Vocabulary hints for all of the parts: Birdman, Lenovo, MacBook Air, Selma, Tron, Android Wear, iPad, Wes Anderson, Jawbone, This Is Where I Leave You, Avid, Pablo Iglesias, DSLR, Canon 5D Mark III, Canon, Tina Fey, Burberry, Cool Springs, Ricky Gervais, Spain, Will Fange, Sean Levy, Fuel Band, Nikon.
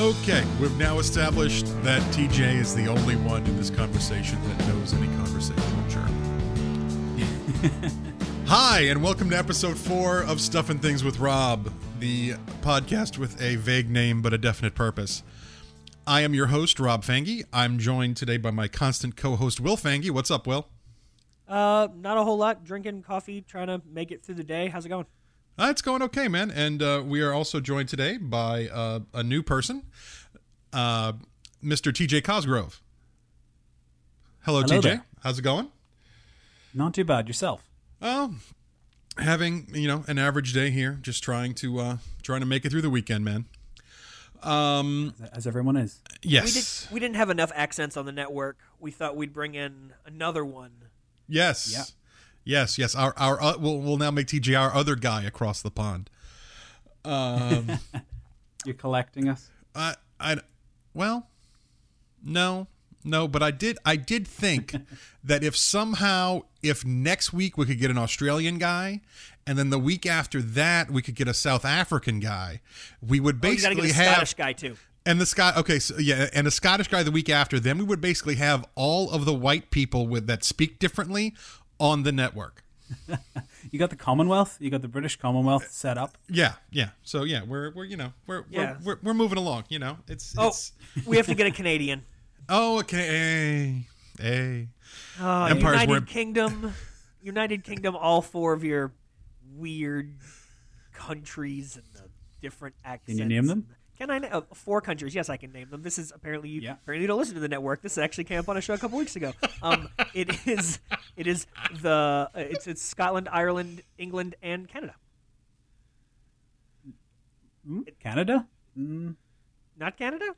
Okay, we've now established that TJ is the only one in this conversation that knows any conversational German. Hi, and welcome to episode 4 of Stuff and Things with Rob, the podcast with a vague name but a definite purpose. I am your host, Rob Fange. I'm joined today by my constant co-host, Will Fange. What's up, Will? Not a whole lot. Drinking coffee, trying to make it through the day. How's it going? It's going okay, man. And we are also joined today by a new person, Mr. TJ Cosgrove. Hello, TJ. There. How's it going? Not too bad. Yourself? Oh, having, an average day here, just trying to make it through the weekend, man. As everyone is. Yes. We didn't have enough accents on the network. We thought we'd bring in another one. Yes. Yeah. Yes. Our we'll now make TJ our other guy across the pond. You're collecting us? No, but I did think that if next week we could get an Australian guy, and then the week after that we could get a South African guy, we would basically get a Scottish guy too. And a Scottish guy the week after, then we would basically have all of the white people that speak differently on the network. You got the Commonwealth, you got the British Commonwealth set up. Yeah. So yeah, we're moving along. We have to get a Canadian. Oh, okay. Hey. United Kingdom, all 4 of your weird countries and the different accents. Can you name them? Can I name 4 countries? Yes, I can name them. This is apparently you don't listen to the network. This actually came up on a show a couple weeks ago. It's Scotland, Ireland, England, and Canada. Canada? Mm. Not Canada?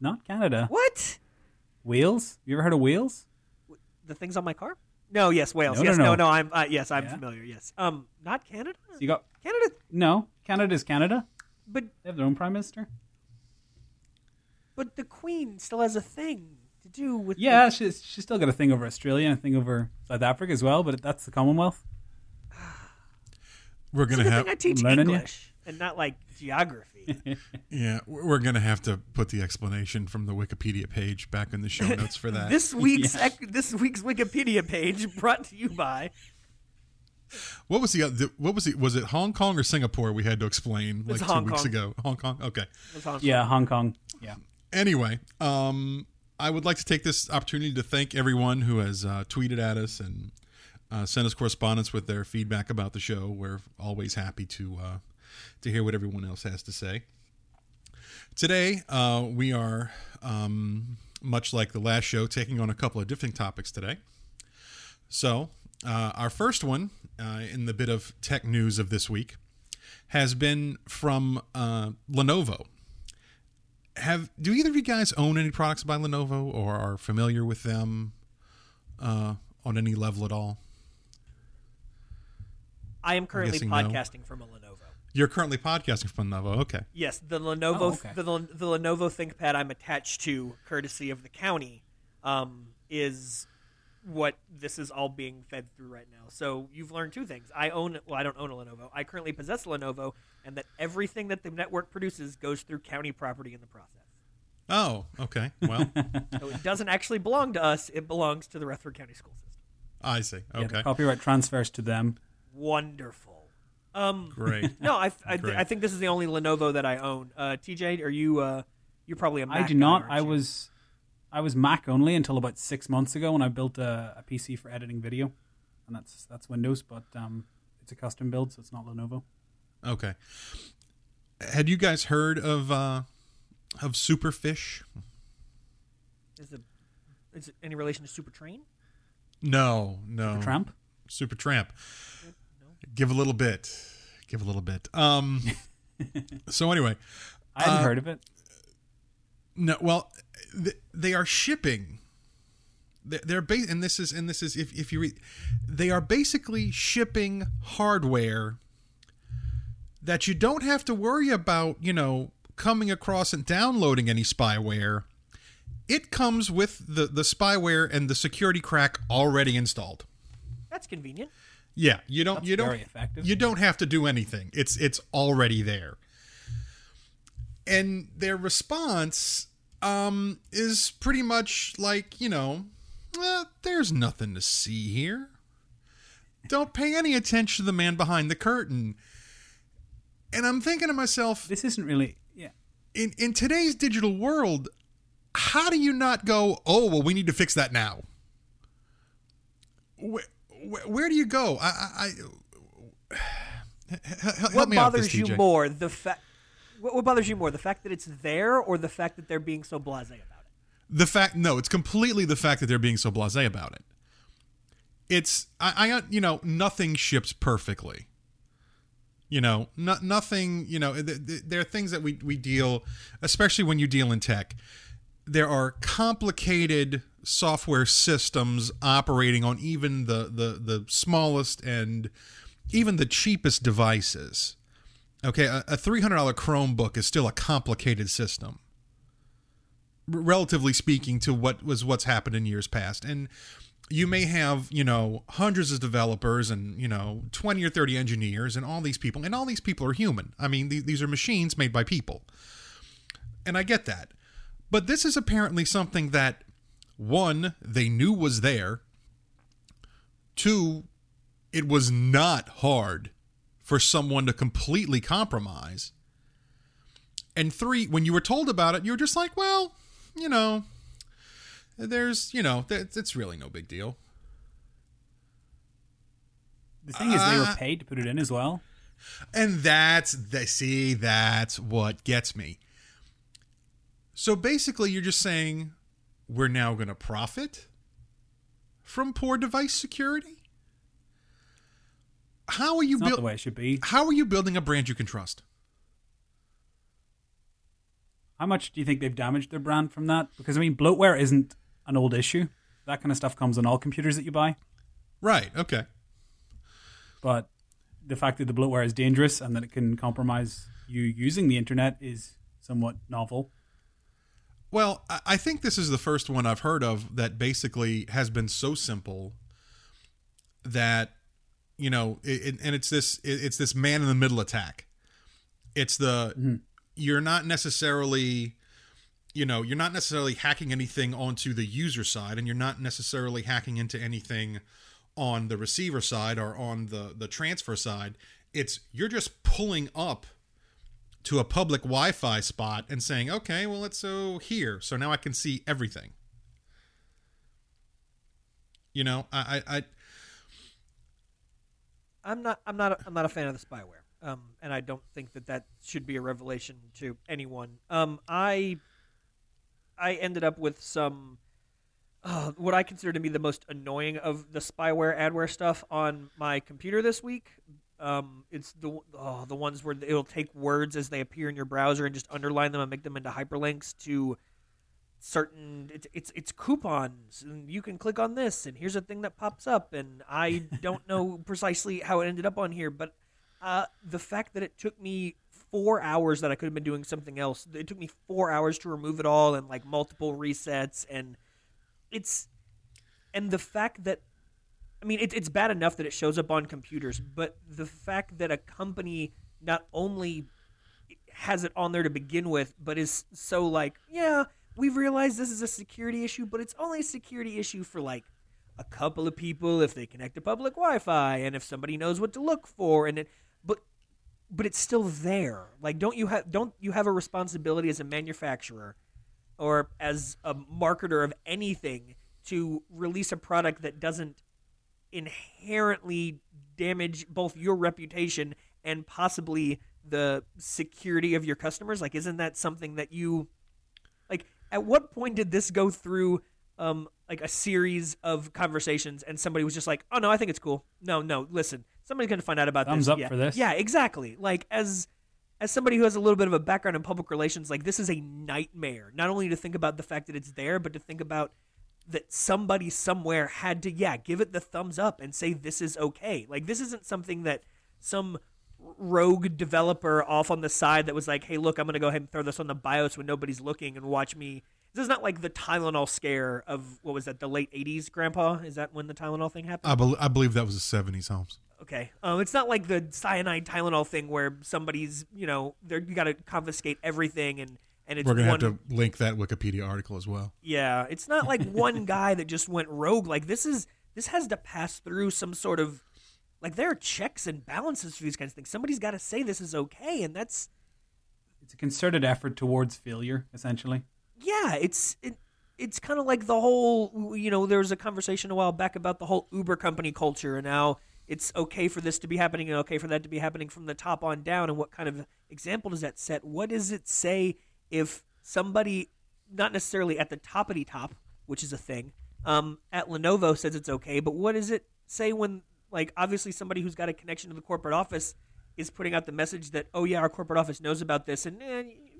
Not Canada. What? Wheels? You ever heard of Wheels? The things on my car? No. Yes, Wales. No. I'm yes, I'm familiar. Yes. Not Canada. So you got Canada? No, Canada is Canada. But they have their own prime minister. But the Queen still has a thing to do with. Yeah, she's still got a thing over Australia and a thing over South Africa as well. But that's the Commonwealth. We're gonna have. I teach English. And not like geography. Yeah, we're going to have to put the explanation from the Wikipedia page back in the show notes for that. This week's Wikipedia page brought to you by. What was was it Hong Kong or Singapore we had to explain like Hong 2 weeks Kong. Ago? Hong Kong? Okay. Hong Kong. Yeah, Hong Kong. Yeah. Anyway, I would like to take this opportunity to thank everyone who has tweeted at us and sent us correspondence with their feedback about the show. We're always happy to hear what everyone else has to say. Today, we are, much like the last show, taking on a couple of different topics today. So our first one, in the bit of tech news of this week, has been from Lenovo. Do either of you guys own any products by Lenovo or are familiar with them on any level at all? I am currently podcasting from a Lenovo. You're currently podcasting from Lenovo, okay. Yes, the Lenovo the Lenovo ThinkPad I'm attached to, courtesy of the county, is what this is all being fed through right now. So you've learned 2 things. I don't own a Lenovo. I currently possess a Lenovo, and that everything that the network produces goes through county property in the process. Oh, okay. Well. So it doesn't actually belong to us. It belongs to the Rutherford County School System. I see, okay. Yeah, copyright transfers to them. Wonderful. Great. No, I think this is the only Lenovo that I own. TJ, are you? You're probably a Mac. I do not. Owner, I was Mac only until about 6 months ago when I built a PC for editing video, and that's Windows, but it's a custom build, so it's not Lenovo. Okay. Had you guys heard of Superfish? Is it any relation to Supertrain? No. Supertramp. Give a little bit. So anyway. I hadn't heard of it. No, well, they are shipping. They're and this is if you read, they are basically shipping hardware that you don't have to worry about, coming across and downloading any spyware. It comes with the spyware and the security crack already installed. That's convenient. Yeah, you don't have to do anything. It's already there. And their response is pretty much like, you know, there's nothing to see here. Don't pay any attention to the man behind the curtain. And I'm thinking to myself, this isn't really, yeah. In today's digital world, how do you not go, oh, well, we need to fix that now? Where do you go? Help me out with this, TJ. What bothers you more, the fact that it's there or the fact that they're being so blasé about it? It's completely the fact that they're being so blasé about it. It's, nothing ships perfectly. You know, nothing, you know, there are things that we deal, especially when you deal in tech. There are complicated software systems operating on even the smallest and even the cheapest devices. Okay, a $300 Chromebook is still a complicated system, relatively speaking, to what's happened in years past. And you may have, you know, hundreds of developers and, you know, 20 or 30 engineers and all these people. And all these people are human. I mean, these are machines made by people. And I get that. But this is apparently something that, one, they knew was there. Two, it was not hard for someone to completely compromise. And three, when you were told about it, you were just like, well, you know, there's, you know, it's really no big deal. The thing is, they were paid to put it in as well. And that's what gets me. So basically, you're just saying, we're now going to profit from poor device security? How are you building? Not the way it should be. How are you building a brand you can trust? How much do you think they've damaged their brand from that? Because, I mean, bloatware isn't an old issue. That kind of stuff comes on all computers that you buy. Right, okay. But the fact that the bloatware is dangerous and that it can compromise you using the internet is somewhat novel. Well, I think this is the first one I've heard of that basically has been so simple that, you know, it's this man in the middle attack. It's the, mm-hmm. you're not necessarily hacking anything onto the user side, and you're not necessarily hacking into anything on the receiver side or on the transfer side. It's, you're just pulling up to a public Wi-Fi spot and saying, okay, well, it's so here. So now I can see everything. You know, I'm not a fan of the spyware. And I don't think that should be a revelation to anyone. I ended up with some, what I consider to be the most annoying of the spyware adware stuff on my computer this week. It's the ones where it'll take words as they appear in your browser and just underline them and make them into hyperlinks to certain. It's coupons, and you can click on this, and here's a thing that pops up, and I don't know precisely how it ended up on here, but the fact that it took me 4 hours that I could have been doing something else. It took me 4 hours to remove it all, and like multiple resets, and the fact that. I mean, it's bad enough that it shows up on computers, but the fact that a company not only has it on there to begin with, but is so like, yeah, we've realized this is a security issue, but it's only a security issue for like a couple of people if they connect to public Wi-Fi and if somebody knows what to look for, and but it's still there. Like, don't you have a responsibility as a manufacturer or as a marketer of anything to release a product that doesn't inherently damage both your reputation and possibly the security of your customers? Like, isn't that something that you, like, at what point did this go through like a series of conversations and somebody was just like, oh no, I think it's cool. No, listen, somebody's going to find out about this. Thumbs up for this. Yeah, exactly. Like, as somebody who has a little bit of a background in public relations, like, this is a nightmare, not only to think about the fact that it's there, but to think about that somebody somewhere had to, give it the thumbs up and say this is okay. Like, this isn't something that some rogue developer off on the side that was like, hey, look, I'm going to go ahead and throw this on the BIOS when nobody's looking and watch me. This is not like the Tylenol scare of, what was that, the late 80s, Grandpa? Is that when the Tylenol thing happened? I believe that was the 70s, Holmes. Okay. It's not like the cyanide Tylenol thing where somebody's, you know, you got to confiscate everything and it's we're going to have to link that Wikipedia article as well. Yeah. It's not like one guy that just went rogue. Like this has to pass through some sort of, like there are checks and balances for these kinds of things. Somebody's got to say this is okay. And that's. It's a concerted effort towards failure, essentially. Yeah. It's kind of like the whole, you know, there was a conversation a while back about the whole Uber company culture and now it's okay for this to be happening and okay for that to be happening from the top on down. And what kind of example does that set? What does it say if somebody, not necessarily at the toppity top, which is a thing, at Lenovo says it's okay, but what does it say when, like, obviously somebody who's got a connection to the corporate office is putting out the message that, oh, yeah, our corporate office knows about this and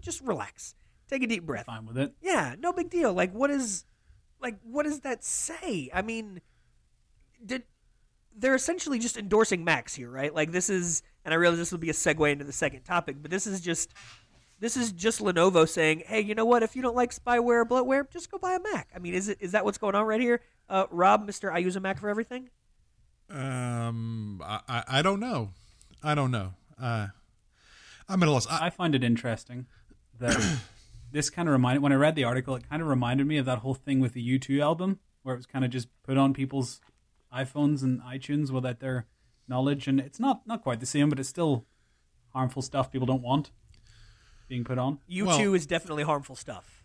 just relax. Take a deep breath. Fine with it. Yeah, no big deal. Like, what does that say? I mean, they're essentially just endorsing Macs here, right? Like, this is, and I realize this will be a segue into the second topic, but this is just Lenovo saying, hey, you know what? If you don't like spyware or bloatware, just go buy a Mac. I mean, is that what's going on right here? Rob, Mr. I use a Mac for everything? I don't know. I'm at a loss. I find it interesting. That this kind of reminded, when I read the article, it kind of reminded me of that whole thing with the U2 album where it was kind of just put on people's iPhones and iTunes without their knowledge. And it's not quite the same, but it's still harmful stuff people don't want being put on. U2 is definitely harmful stuff.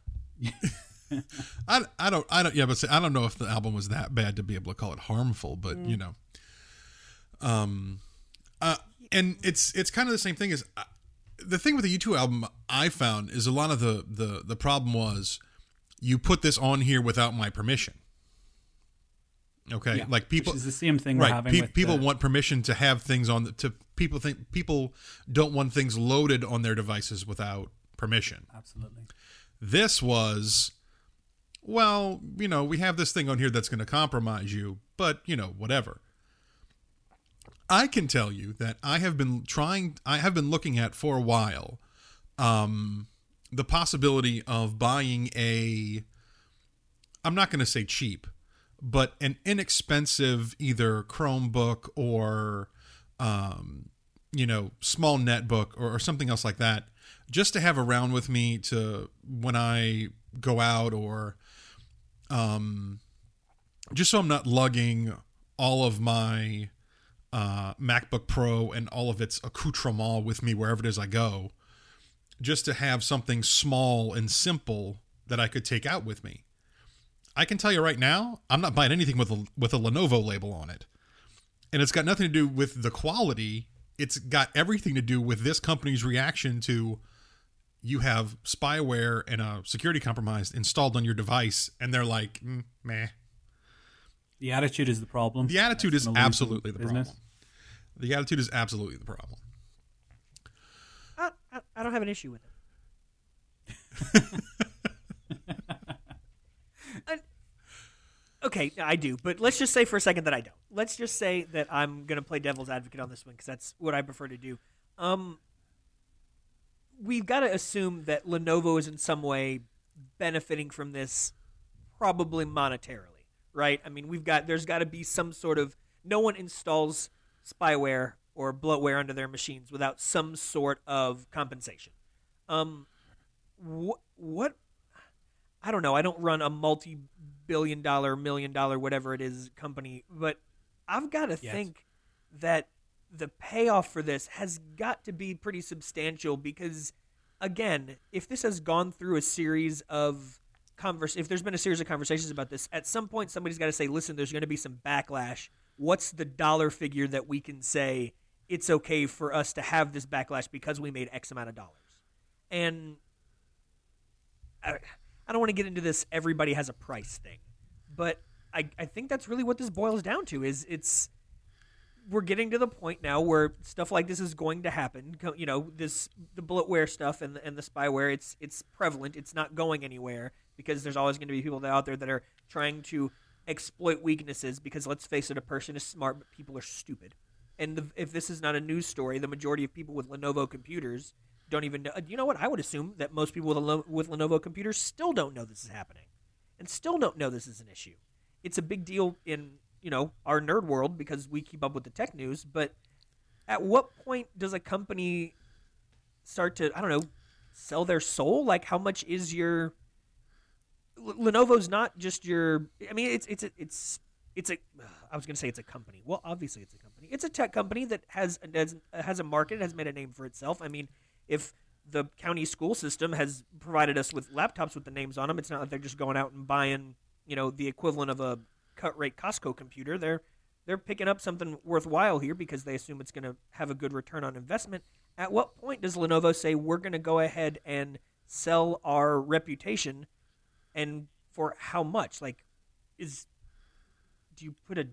I don't I don't know if the album was that bad to be able to call it harmful, but you know, and it's kind of the same thing as. The thing with the U2 album I found is a lot of the problem was you put this on here without my permission. Okay, yeah, like people, which is the same thing, right? We're having with people want permission to have things on. People don't want things loaded on their devices without permission. Absolutely. This was, well, you know, we have this thing on here that's going to compromise you, but you know, whatever. I can tell you that I have been looking at for a while the possibility of buying I'm not going to say cheap, but an inexpensive either Chromebook or, you know, small netbook or something else like that, just to have around with me to when I go out or just so I'm not lugging all of my MacBook Pro and all of its accoutrement with me wherever it is I go, just to have something small and simple that I could take out with me. I can tell you right now, I'm not buying anything with a Lenovo label on it. And it's got nothing to do with the quality. It's got everything to do with this company's reaction to you have spyware and a security compromise installed on your device. And they're like, meh. The attitude is the problem. The attitude is absolutely the problem. The attitude is absolutely the problem. I don't have an issue with it. Okay, I do. But let's just say for a second that I don't. Let's just say that I'm going to play devil's advocate on this one because that's what I prefer to do. We've got to assume that Lenovo is in some way benefiting from this, probably monetarily. Right? I mean, there's got to be some sort of, no one installs spyware or bloatware under their machines without some sort of compensation. What? I don't know. I don't run a multi-billion dollar, million dollar, whatever it is company, but I've got to think that the payoff for this has got to be pretty substantial because, again, if this has gone through a series of if there's been a series of conversations about this, at some point somebody's got to say, listen, there's going to be some backlash. What's the dollar figure that we can say it's okay for us to have this backlash because we made X amount of dollars? And I don't want to get into this everybody has a price thing, but I think that's really what this boils down to is we're getting to the point now where stuff like this is going to happen. You know, the bloatware stuff and the spyware, it's prevalent. It's not going anywhere because there's always going to be people out there that are trying to exploit weaknesses because, let's face it, a person is smart, but people are stupid. And if this is not a news story, the majority of people with Lenovo computers don't even know. You know what? I would assume that most people with Lenovo computers still don't know this is happening and still don't know this is an issue. It's a big deal in you know, our nerd world because we keep up with the tech news. But at what point does a company start to, I don't know, sell their soul? Like, how much is your... Lenovo's not just your... I mean, it's a... I was going to say it's a company. Well, obviously it's a company. It's a tech company that has a market, has made a name for itself. I mean, if the county school system has provided us with laptops with the names on them, it's not like they're just going out and buying, you know, the equivalent of a cut-rate Costco computer. They're picking up something worthwhile here because they assume it's going to have a good return on investment. At what point does Lenovo say, we're going to go ahead and sell our reputation, and for how much? Like, do you put a...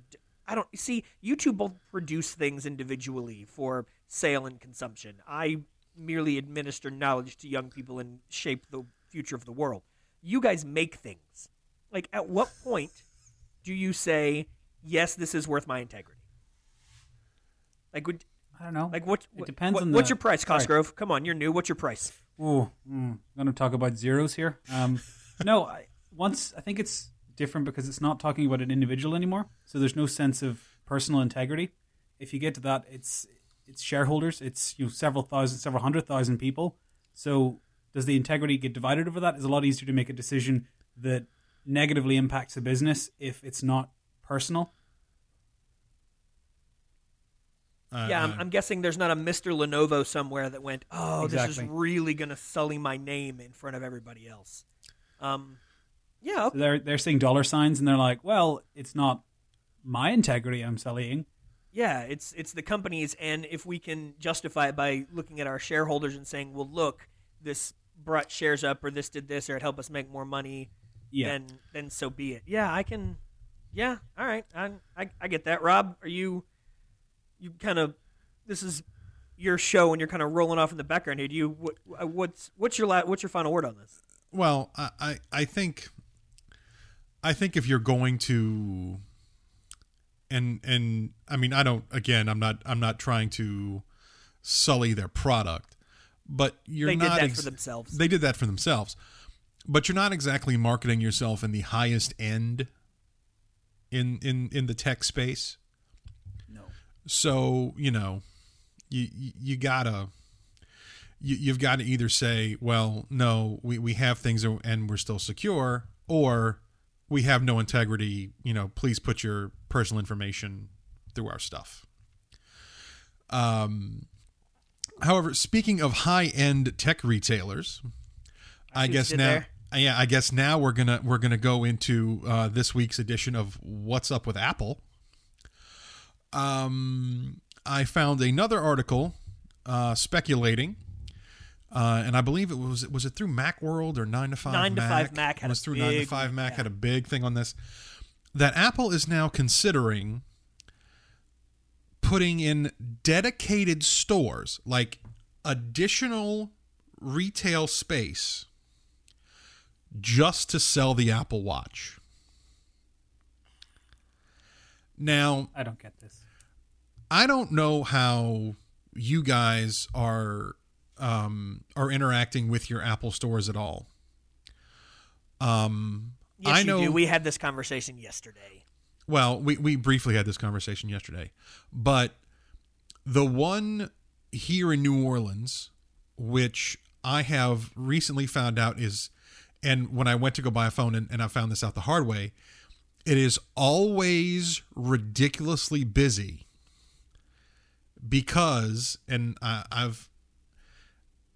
I don't... See, YouTube both produce things individually for sale and consumption. I merely administer knowledge to young people and shape the future of the world. You guys make things. Like, at what point do you say, yes, this is worth my integrity? Like, would... I don't know. Like, what depends on what's your price, Cosgrove? Right. Come on, you're new. What's your price? Ooh, I'm going to talk about zeros here. No, I think it's different because it's not talking about an individual anymore. So there's no sense of personal integrity. If you get to that, it's shareholders. It's, you know, several hundred thousand people. So does the integrity get divided over that? It's a lot easier to make a decision that negatively impacts the business if it's not personal. Yeah, I'm guessing there's not a Mr. Lenovo somewhere that went, oh, exactly. This is really going to sully my name in front of everybody else. Yeah. Okay. So they're seeing dollar signs, and they're like, well, it's not my integrity I'm sullying. Yeah, it's the company's, and if we can justify it by looking at our shareholders and saying, well, look, this brought shares up, or this did this, or it helped us make more money, yeah. then so be it. Yeah, I can... Yeah, all right. I get that. Rob, are you... You kind of, this is your show, and you're kind of rolling off in the background here. Do you what's your final word on this? Well, I think if you're going to, and I mean, I don't. Again, I'm not trying to sully their product, but they did that for themselves, but you're not exactly marketing yourself in the highest end in the tech space. So, you know, you've got to either say, well, no, we have things and we're still secure, or we have no integrity, you know, please put your personal information through our stuff. However, speaking of high-end tech retailers, I guess now we're going to go into this week's edition of What's Up with Apple. I found another article speculating, and I believe it was it through Macworld or 9to5 Mac? It was through 9to5 Mac, had a big thing on this, that Apple is now considering putting in dedicated stores, like additional retail space, just to sell the Apple Watch. Now, I don't get this. I don't know how you guys are interacting with your Apple stores at all. Yes, I know you do. We had this conversation yesterday. Well, we briefly had this conversation yesterday, but the one here in New Orleans, which I have recently found out is, and when I went to go buy a phone, and I found this out the hard way, it is always ridiculously busy because, and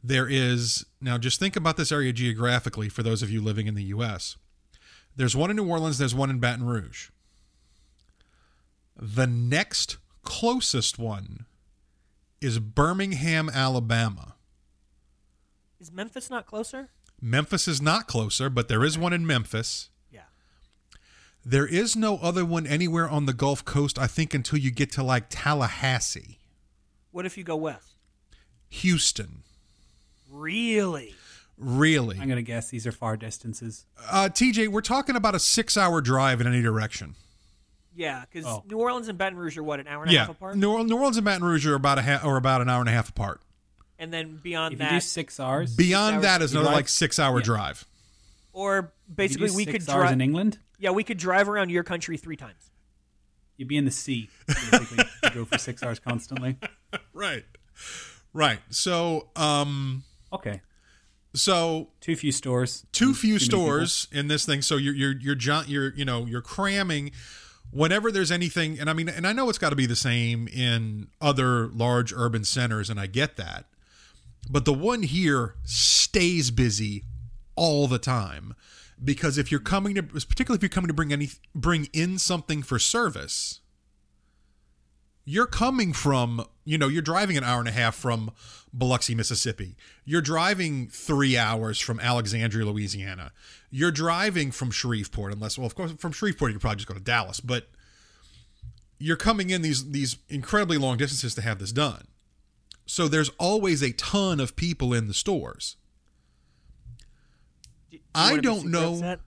there is, now just think about this area geographically for those of you living in the U.S. There's one in New Orleans, there's one in Baton Rouge. The next closest one is Birmingham, Alabama. Is Memphis not closer? Memphis is not closer, but there is one in Memphis. There is no other one anywhere on the Gulf Coast, I think, until you get to, like, Tallahassee. What if you go west? Houston. Really? I'm going to guess these are far distances. TJ, we're talking about a 6-hour drive in any direction. Yeah, because New Orleans and Baton Rouge are, what, an hour and a half apart? New Orleans and Baton Rouge are about an hour and a half apart. And then beyond that... If you do 6 hours... Beyond that is another, like, 6-hour drive. Or, basically, we could drive... 6 hours in England? Yeah, we could drive around your country 3 times. You'd be in the sea, basically. You go for 6 hours constantly. Right. Right. So, too few stores. Too few stores in this thing. So you're cramming whenever there's anything. And I mean, and I know it's got to be the same in other large urban centers, and I get that. But the one here stays busy all the time, because if you're coming to, particularly if you're coming to bring in something for service, you're coming from, you're driving an hour and a half from Biloxi, Mississippi. You're driving 3 hours from Alexandria, Louisiana. You're driving from Shreveport, from Shreveport, you could probably just go to Dallas, but you're coming in these incredibly long distances to have this done. So there's always a ton of people in the stores. I don't know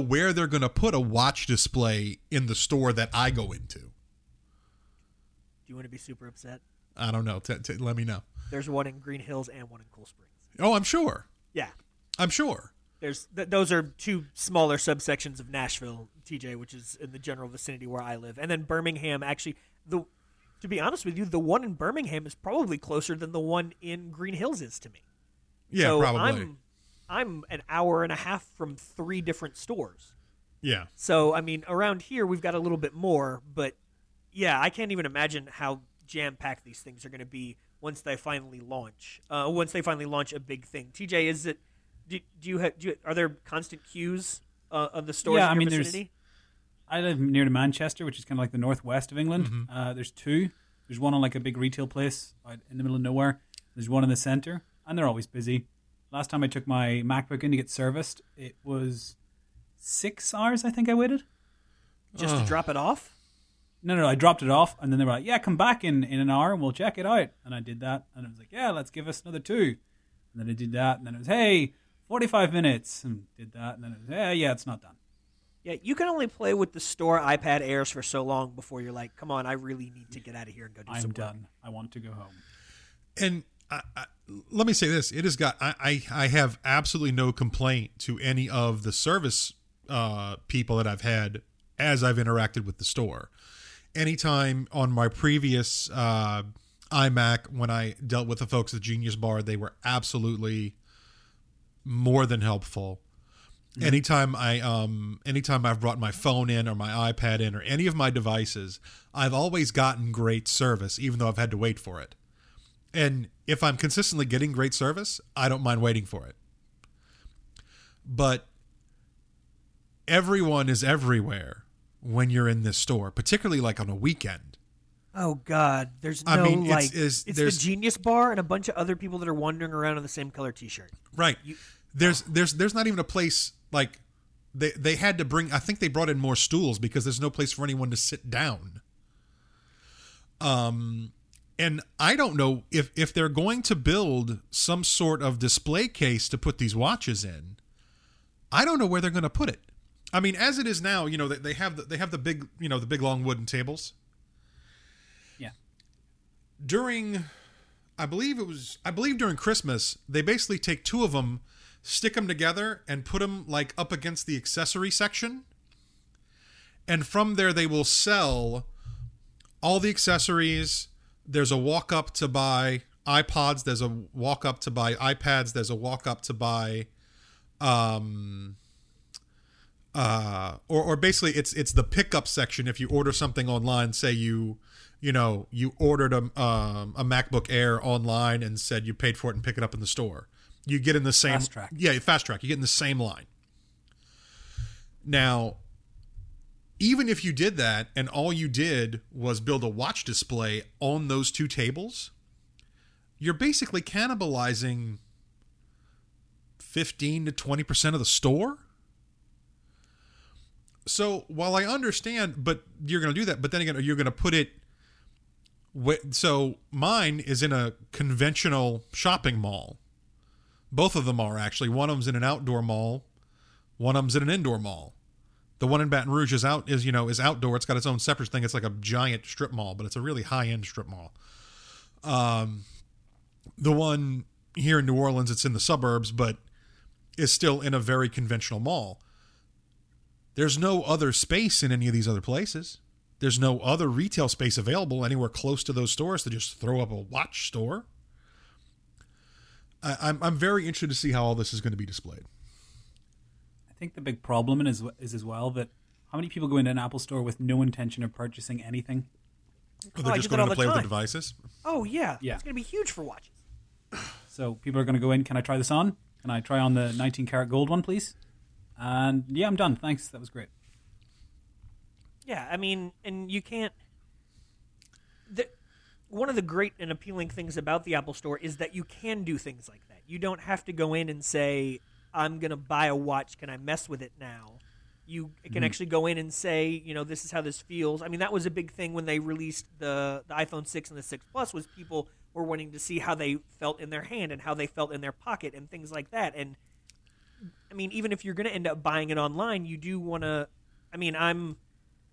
where they're going to put a watch display in the store that I go into. Do you want to be super upset? I don't know. Let me know. There's one in Green Hills and one in Cool Springs. Oh, I'm sure. Yeah. I'm sure. Those are two smaller subsections of Nashville, TJ, which is in the general vicinity where I live. And then Birmingham, actually, to be honest with you, the one in Birmingham is probably closer than the one in Green Hills is to me. Yeah, so probably. I'm an hour and a half from three different stores. Yeah. So, I mean, around here, we've got a little bit more, but yeah, I can't even imagine how jam-packed these things are going to be once they finally launch. A big thing. TJ, is it? Are there constant queues of the stores in your vicinity? I live near to Manchester, which is kind of like the northwest of England. Mm-hmm. There's two. There's one on like a big retail place out in the middle of nowhere. There's one in the center, and they're always busy. Last time I took my MacBook in to get serviced, it was 6 hours, I think I waited. Just to drop it off? No, I dropped it off, and then they were like, yeah, come back in an hour, and we'll check it out. And I did that, and it was like, yeah, let's give us another two. And then I did that, and then it was, hey, 45 minutes, and did that, and then it was, yeah, it's not done. Yeah, you can only play with the store iPad Airs for so long before you're like, come on, I really need to get out of here and go do some work. I'm done. I want to go home. And... let me say this. It has got, I have absolutely no complaint to any of the service people that I've had as I've interacted with the store. Anytime on my previous iMac, when I dealt with the folks at Genius Bar, they were absolutely more than helpful. Mm-hmm. Anytime I've brought my phone in or my iPad in or any of my devices, I've always gotten great service, even though I've had to wait for it. And if I'm consistently getting great service, I don't mind waiting for it. But everyone is everywhere when you're in this store, particularly like on a weekend. Oh, God. It's the Genius Bar and a bunch of other people that are wandering around in the same color T-shirt. Right. There's not even a place like they had to bring. I think they brought in more stools because there's no place for anyone to sit down. And I don't know if they're going to build some sort of display case to put these watches in. I don't know where they're going to put it. I mean, as it is now, they have the big, the big long wooden tables. Yeah. During Christmas, they basically take two of them, stick them together, and put them like up against the accessory section. And from there, they will sell all the accessories. There's a walk up to buy iPods. There's a walk up to buy iPads. There's a walk up to buy, or basically it's the pickup section. If you order something online, say you ordered a MacBook Air online and said you paid for it and pick it up in the store, you get in the same fast track. Yeah, fast track. You get in the same line. Now, even if you did that and all you did was build a watch display on those two tables, you're basically cannibalizing 15 to 20% of the store. So while I understand, but you're going to do that, but then again, you're going to put it. So mine is in a conventional shopping mall. Both of them are actually. One of them's in an outdoor mall. One of them's in an indoor mall. The one in Baton Rouge is outdoor. It's got its own separate thing. It's like a giant strip mall, but it's a really high-end strip mall. The one here in New Orleans, it's in the suburbs, but is still in a very conventional mall. There's no other space in any of these other places. There's no other retail space available anywhere close to those stores to just throw up a watch store. I'm very interested to see how all this is going to be displayed. I think the big problem is as well that how many people go into an Apple store with no intention of purchasing anything? Oh, they're just going to play with the devices? Oh, yeah. It's going to be huge for watches. So people are going to go in, can I try this on? Can I try on the 19-karat gold one, please? And yeah, I'm done. Thanks. That was great. Yeah, I mean, and you can't... One of the great and appealing things about the Apple Store is that you can do things like that. You don't have to go in and say, I'm going to buy a watch. Can I mess with it now? You can actually go in and say, you know, this is how this feels. I mean, that was a big thing when they released the iPhone 6 and the 6 Plus was people were wanting to see how they felt in their hand and how they felt in their pocket and things like that. And, I mean, even if you're going to end up buying it online, you do want to – I mean,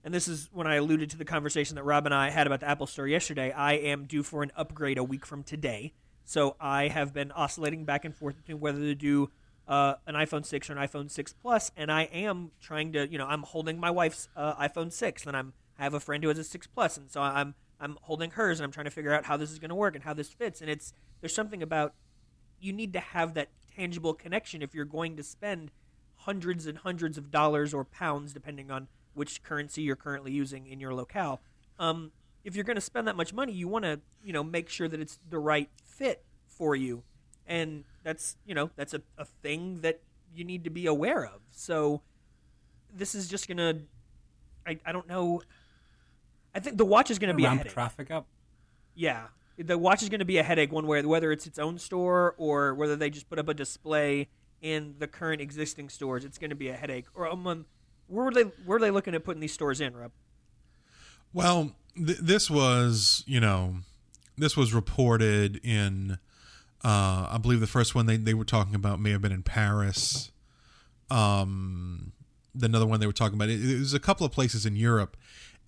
and this is when I alluded to the conversation that Rob and I had about the Apple Store yesterday. I am due for an upgrade a week from today. So I have been oscillating back and forth between whether to do an iPhone 6 or an iPhone 6 Plus. And I am trying to, you know, I'm holding my wife's iPhone 6. And I have a friend who has a 6 Plus. And so I'm holding hers. And I'm trying to figure out how this is going to work and how this fits. And there's something about you need to have that tangible connection if you're going to spend hundreds and hundreds of dollars or pounds, depending on which currency you're currently using in your locale. If you're going to spend that much money, you want to, you know, make sure that it's the right fit for you. And that's, you know, that's a thing that you need to be aware of. So this is just going to, I don't know. I think the watch is going to be a headache. Ramp traffic up. Yeah. The watch is going to be a headache one way, whether it's its own store or whether they just put up a display in the current existing stores. It's going to be a headache. Or Where were they looking at putting these stores in, Rob? Well, this was, you know, this was reported in, I believe the first one they were talking about may have been in Paris. Another one they were talking about, it was a couple of places in Europe.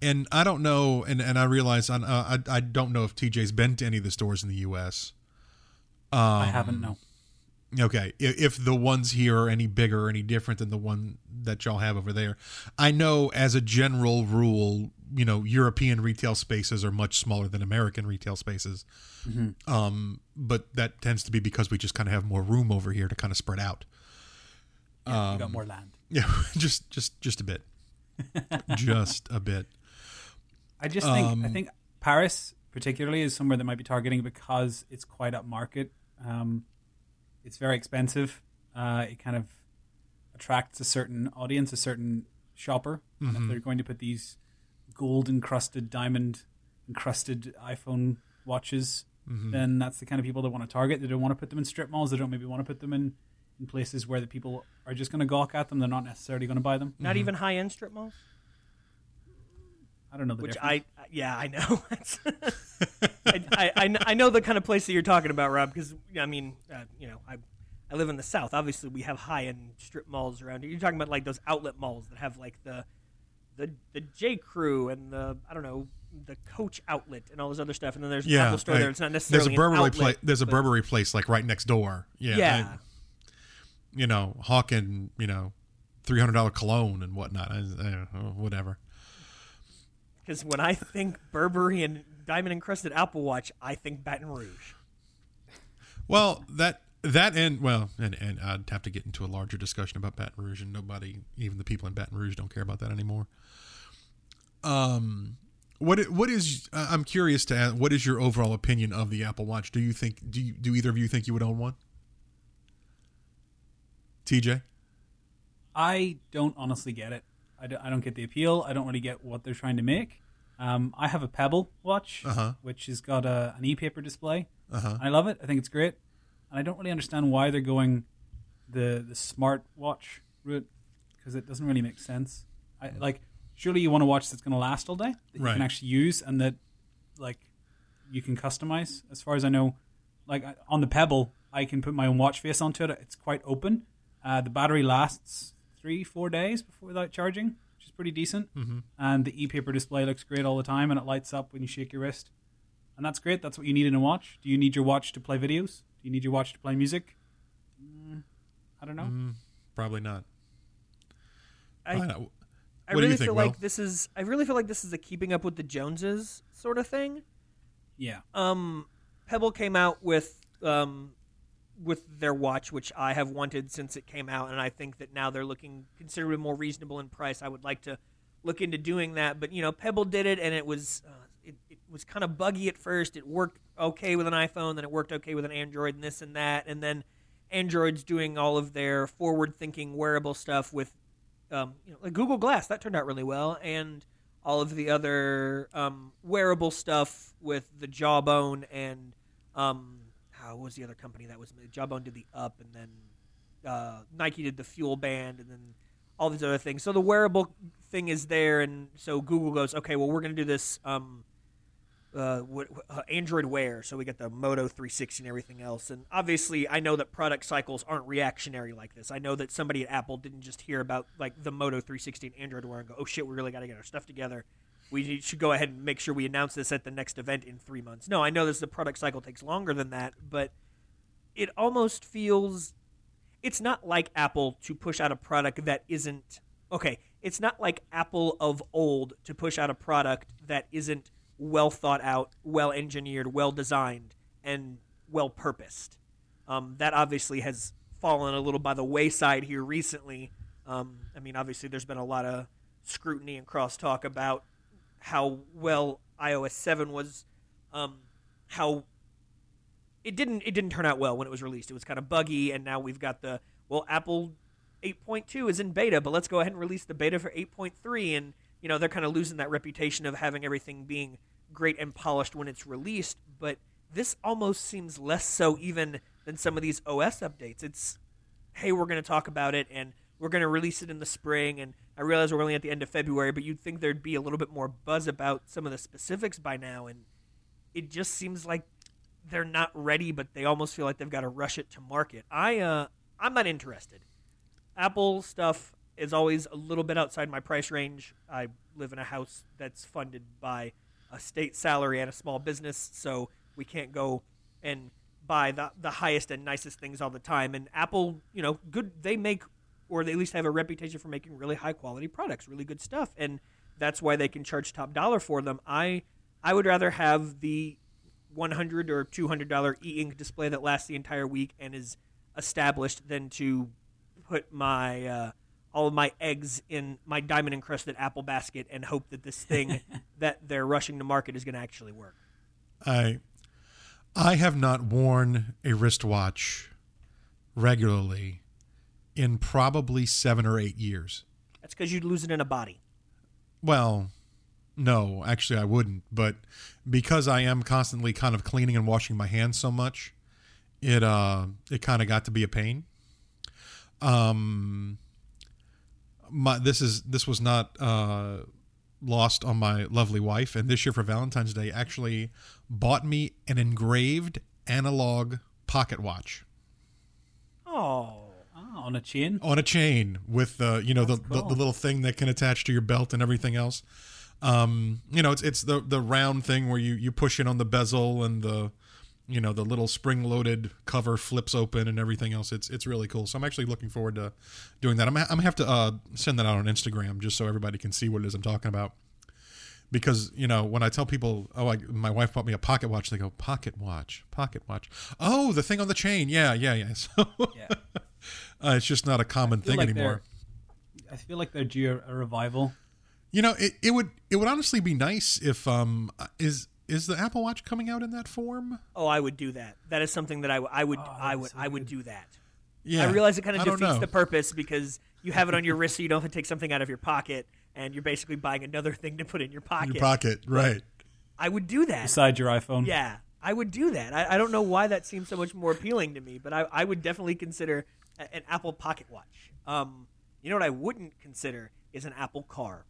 And I don't know, and I realize I don't know if TJ's been to any of the stores in the U.S. I haven't, no. Okay, if the ones here are any bigger or any different than the one that y'all have over there. I know as a general rule, you know, European retail spaces are much smaller than American retail spaces. Mm-hmm. But that tends to be because we just kind of have more room over here to kind of spread out. Yeah, you got more land. Yeah, just a bit. Just a bit. I just think Paris particularly is somewhere that might be targeting because it's quite upmarket. It's very expensive. It kind of attracts a certain audience, a certain shopper. Mm-hmm. And if they're going to put these gold-encrusted, diamond-encrusted iPhone watches, then that's the kind of people they want to target. They don't want to put them in strip malls. They don't maybe want to put them in places where the people are just going to gawk at them. They're not necessarily going to buy them. Not even high-end strip malls? I don't know the difference. Yeah, I know. I know the kind of place that you're talking about, Rob, because, I mean, you know, I live in the South. Obviously, we have high-end strip malls around here. You're talking about, like, those outlet malls that have, like, the J.Crew and the, I don't know, the Coach outlet and all this other stuff. And then there's an Apple store there. It's not necessarily there's a Burberry place, like, right next door. Yeah. You know, hawking, you know, $300 cologne and whatnot. Whatever. Because when I think Burberry and diamond-encrusted Apple Watch, I think Baton Rouge. Well, and I'd have to get into a larger discussion about Baton Rouge, and nobody, even the people in Baton Rouge, don't care about that anymore. I'm curious to ask, what is your overall opinion of the Apple Watch? Do either of you think you would own one? TJ? I don't honestly get it. I don't get the appeal. I don't really get what they're trying to make. I have a Pebble watch, which has got an e-paper display. I love it. I think it's great. And I don't really understand why they're going the smart watch route because it doesn't really make sense. Surely you want a watch that's going to last all day, that you can actually use and that like you can customize. As far as I know, like on the Pebble, I can put my own watch face onto it. It's quite open. The battery lasts 3-4 days without charging, which is pretty decent. Mm-hmm. And the e-paper display looks great all the time, and it lights up when you shake your wrist. And that's great. That's what you need in a watch. Do you need your watch to play videos? Do you need your watch to play music? I don't know. Probably not. I I really feel like this is a keeping up with the Joneses sort of thing. Yeah. Pebble came out with their watch, which I have wanted since it came out, and I think that now they're looking considerably more reasonable in price. I would like to look into doing that, but you know, Pebble did it, and it was kind of buggy at first. It worked okay with an iPhone, then it worked okay with an Android, and this and that, and then Android's doing all of their forward-thinking wearable stuff with like Google Glass. That turned out really well, and all of the other wearable stuff with the Jawbone and what was the other company that was? Jawbone did the Up, and then Nike did the Fuel Band, and then all these other things. So the wearable thing is there, and so Google goes, okay, well, we're going to do this Android Wear. So we got the Moto 360 and everything else. And obviously, I know that product cycles aren't reactionary like this. I know that somebody at Apple didn't just hear about like the Moto 360 and Android Wear and go, oh, shit, we really got to get our stuff together. We should go ahead and make sure we announce this at the next event in 3 months. No, I know the product cycle takes longer than that, but it almost feels – it's not like Apple to push out a product that isn't – okay, it's not like Apple of old to push out a product that isn't well thought out, well engineered, well designed, and well purposed. That obviously has fallen a little by the wayside here recently. I mean, obviously there's been a lot of scrutiny and crosstalk about how well iOS 7 was, how it didn't turn out well when it was released. It was kind of buggy, and now we've got the, well, Apple 8.2 is in beta, but let's go ahead and release the beta for 8.3, and you know they're kind of losing that reputation of having everything being great and polished when it's released. But this almost seems less so even than some of these OS updates. It's, hey, we're going to talk about it, and we're going to release it in the spring, and I realize we're only at the end of February, but you'd think there'd be a little bit more buzz about some of the specifics by now, and it just seems like they're not ready, but they almost feel like they've got to rush it to market. I'm not interested. Apple stuff is always a little bit outside my price range. I live in a house that's funded by a state salary and a small business, so we can't go and buy the highest and nicest things all the time. And Apple, you know, good, they make, or they at least have a reputation for making really high-quality products, really good stuff, and that's why they can charge top dollar for them. I would rather have the $100 or $200 e-ink display that lasts the entire week and is established than to put my all of my eggs in my diamond-encrusted Apple basket and hope that this thing that they're rushing to market is going to actually work. I have not worn a wristwatch regularly in probably 7 or 8 years. That's because you'd lose it in a body. Well, no, actually I wouldn't. But because I am constantly kind of cleaning and washing my hands so much, it kind of got to be a pain. This was not lost on my lovely wife. And this year for Valentine's Day, actually bought me an engraved analog pocket watch. Oh. On a chain? On a chain with the little thing that can attach to your belt and everything else. It's the round thing where you push it on the bezel and the little spring-loaded cover flips open and everything else. It's really cool. So I'm actually looking forward to doing that. I'm gonna have to send that out on Instagram just so everybody can see what it is I'm talking about. Because, you know, when I tell people, my wife bought me a pocket watch, they go, pocket watch. Oh, the thing on the chain. Yeah. So yeah. It's just not a common thing anymore. I feel like they're due a revival. You know, it would honestly be nice if is the Apple Watch coming out in that form? Oh, I would do that. That is something that I would do that. Yeah, I realize it kind of defeats the purpose because you have it on your wrist, so you don't have to take something out of your pocket, and you're basically buying another thing to put in your pocket. Your pocket, right? I would do that. Beside your iPhone, yeah, I would do that. I don't know why that seems so much more appealing to me, but I would definitely consider an Apple Pocket Watch. You know what I wouldn't consider is an Apple car.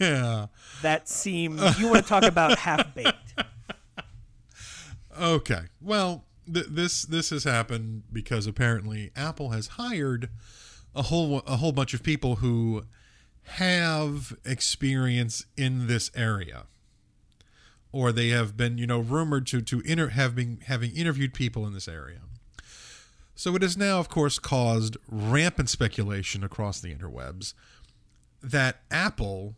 Yeah. That seems, you want to talk about half-baked. Okay. Well, this has happened because apparently Apple has hired a whole bunch of people who have experience in this area. Or they have been, rumored to having interviewed people in this area. So it has now, of course, caused rampant speculation across the interwebs that Apple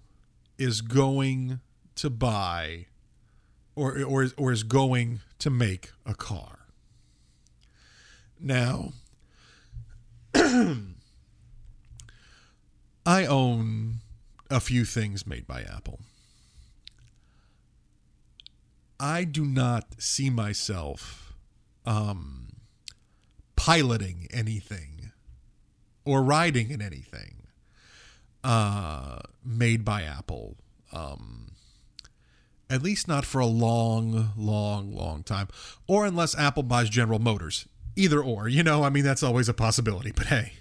is going to buy or is going to make a car. Now, I own a few things made by Apple. I do not see myself piloting anything or riding in anything made by Apple. At least not for a long time, or unless Apple buys General Motors. Either or, you know, I mean, that's always a possibility, but hey.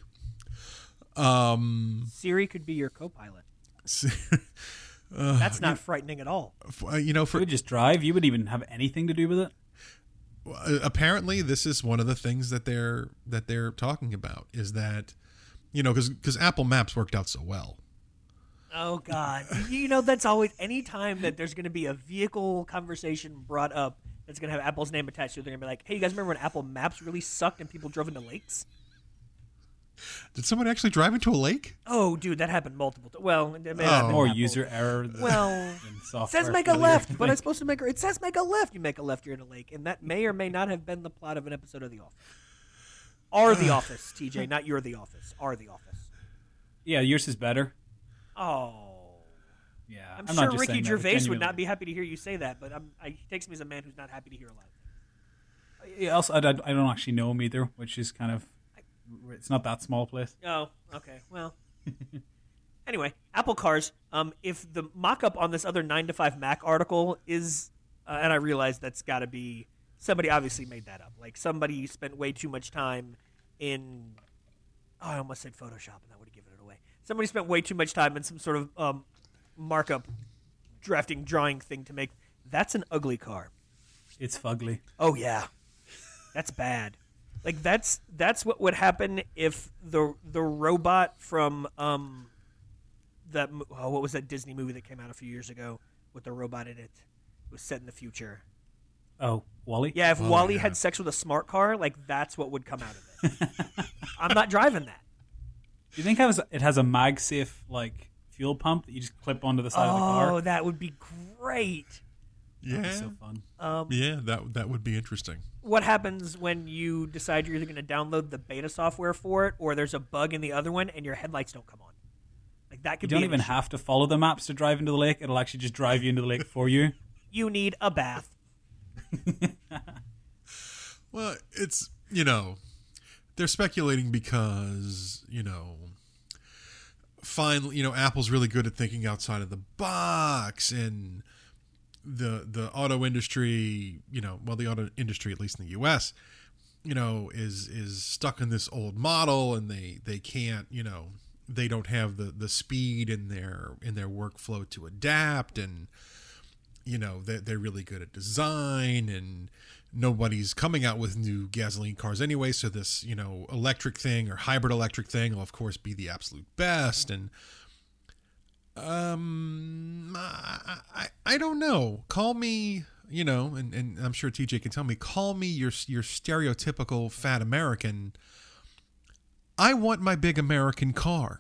Siri could be your co-pilot. That's not frightening at all. You know, for you would just drive. You would even have anything to do with it. Apparently, this is one of the things that they're talking about is that, you know, because Apple Maps worked out so well. Oh God, you know, that's always any time that there's going to be a vehicle conversation brought up that's going to have Apple's name attached to it. They're going to be like, "Hey, you guys remember when Apple Maps really sucked and people drove into lakes?" Did someone actually drive into a lake? Oh, dude, that happened multiple times. Well, it may have been more Apple. User error. Well, it says make a left, but it's supposed to make it says make a left. You make a left, you're in a lake, and that may or may not have been the plot of an episode of The Office. Are The Office, TJ, not you're The Office. Are The Office. Yeah, yours is better. Oh. Yeah, I'm sure Ricky Gervais would not be happy to hear you say that, but he takes me as a man who's not happy to hear a lot of things. Yeah, also, I don't actually know him either, which is kind of... It's not that small a place. Oh, okay. Well, anyway, Apple cars. If the mock-up on this other 9to5 Mac article is, and I realize that's got to be somebody obviously made that up. Like somebody spent way too much time in. Oh, I almost said Photoshop, and that would have given it away. Somebody spent way too much time in some sort of markup, drawing thing to make. That's an ugly car. It's fugly. Oh yeah, that's bad. Like that's what would happen if the robot from what was that Disney movie that came out a few years ago with the robot in it? It was set in the future. Oh, WALL-E? Yeah, if WALL-E had sex with a smart car, like that's what would come out of it. I'm not driving that. Do you think it has a MagSafe like fuel pump that you just clip onto the side of the car? Oh, that would be great. Yeah, that'd be so fun. That would be interesting. What happens when you decide you're either going to download the beta software for it, or there's a bug in the other one and your headlights don't come on? Like that could be. You don't even have to follow the maps to drive into the lake; it'll actually just drive you into the lake for you. You need a bath. Well, it's they're speculating because finally Apple's really good at thinking outside of the box and. The auto industry, the auto industry, at least in the U.S., is stuck in this old model, and they can't, they don't have the speed in their workflow to adapt, and they're really good at design, and nobody's coming out with new gasoline cars anyway. So this electric thing or hybrid electric thing will of course be the absolute best, and. I don't know. Call me, and I'm sure TJ can tell me, call me your stereotypical fat American. I want my big American car.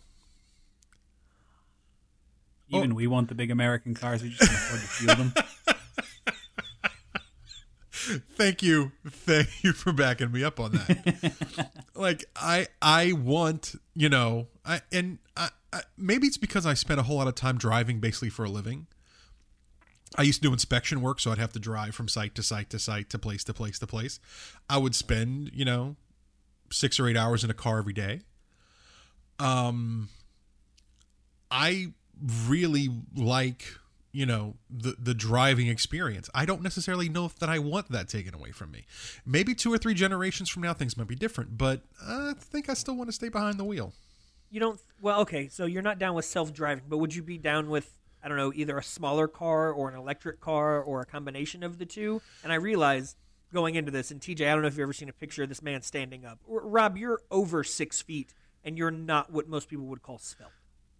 We want the big American cars. We just can't afford to fuel them. Thank you for backing me up on that. Like I want, maybe it's because I spent a whole lot of time driving basically for a living. I used to do inspection work, so I'd have to drive from site to site to site to place to place to place. I would spend, 6 or 8 hours in a car every day. I really like, the driving experience. I don't necessarily know that I want that taken away from me. Maybe 2 or 3 generations from now, things might be different, but I think I still want to stay behind the wheel. You don't... Well, okay, so you're not down with self-driving, but would you be down with, I don't know, either a smaller car or an electric car or a combination of the two? And I realize going into this, and TJ, I don't know if you've ever seen a picture of this man standing up. Rob, you're over 6 feet, and you're not what most people would call svelte.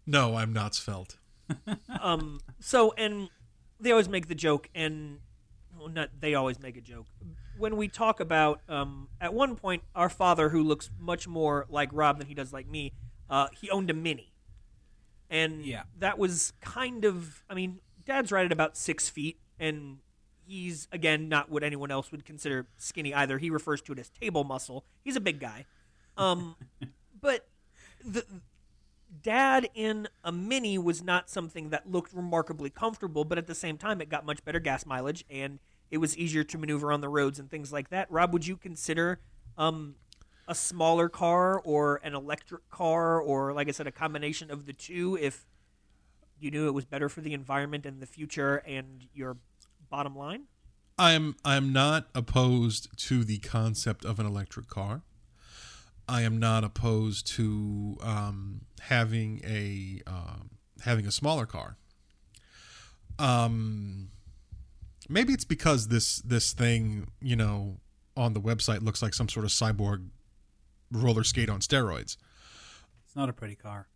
No, I'm not svelte. So, and they always make the joke, and... Well, not they always make a joke. When we talk about... at one point, our father, who looks much more like Rob than he does like me... he owned a Mini. And that was kind of, I mean, Dad's right at about 6 feet, and he's, again, not what anyone else would consider skinny either. He refers to it as table muscle. He's a big guy. But the Dad in a Mini was not something that looked remarkably comfortable, but at the same time, it got much better gas mileage, and it was easier to maneuver on the roads and things like that. Rob, would you consider a smaller car or an electric car or, like I said, a combination of the two if you knew it was better for the environment and the future and your bottom line? I'm not opposed to the concept of an electric car. I am not opposed to having a smaller car. Maybe it's because this thing, you know, on the website looks like some sort of cyborg roller skate on steroids. It's not a pretty car.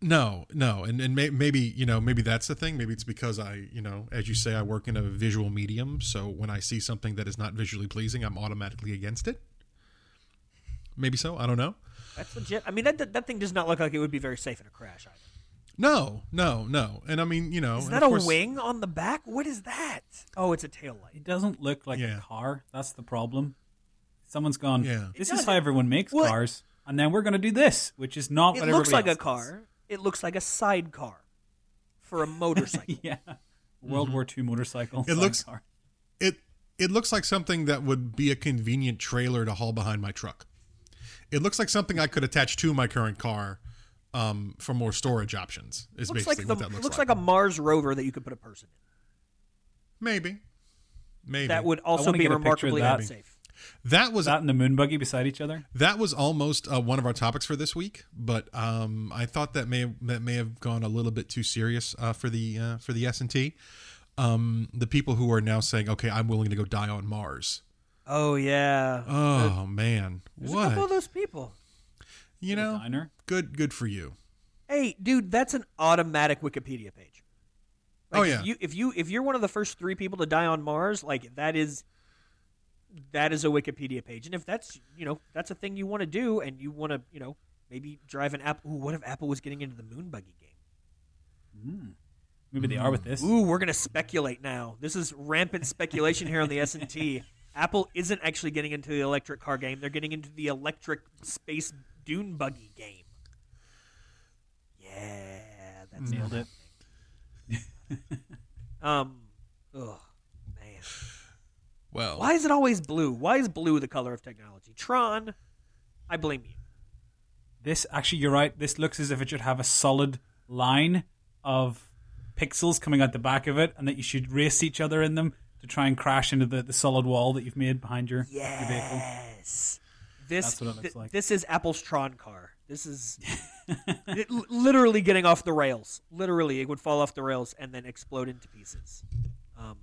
No, and maybe you know, maybe that's the thing. Maybe it's because I, you know, as you say, I work in a visual medium. So when I see something that is not visually pleasing, I'm automatically against it. Maybe so. I don't know. That's legit. I mean, that thing does not look like it would be very safe in a crash either. No. And I mean, you know. Is that a wing on the back? What is that? Oh, it's a taillight. It doesn't look like a car. That's the problem. Someone's gone, this is how everyone makes cars, and then we're going to do this, which is not what everybody else does. It looks like a car. It looks like a sidecar for a motorcycle. World War II motorcycle. It looks like something that would be a convenient trailer to haul behind my truck. It looks like something I could attach to my current car for more storage options. Is looks basically like what that looks like. It looks like a Mars rover that you could put a person in. Maybe. That would also be remarkably unsafe. That was out in the moon buggy beside each other. That was almost one of our topics for this week, but I thought that may have gone a little bit too serious for the S&T. The people who are now saying, "Okay, I'm willing to go die on Mars." Oh yeah. Oh man. There's a couple of those people. You know, good for you. Hey, dude, that's an automatic Wikipedia page. Like, if you're one of the first three people to die on Mars, like that is a Wikipedia page. And if that's, you know, that's a thing you want to do and you want to, you know, maybe drive an Apple. Ooh, what if Apple was getting into the moon buggy game? Maybe they are with this. Ooh, we're going to speculate now. This is rampant speculation here on the S&T. Apple isn't actually getting into the electric car game. They're getting into the electric space dune buggy game. Yeah, that's nailed it. Oh man. Well, why is it always blue? Why is blue the color of technology? Tron, I blame you. This actually, you're right. This looks as if it should have a solid line of pixels coming out the back of it, and that you should race each other in them to try and crash into the solid wall that you've made behind your vehicle. Yes. That's what it looks like. This is Apple's Tron car. This is literally getting off the rails. Literally, it would fall off the rails and then explode into pieces. Tron.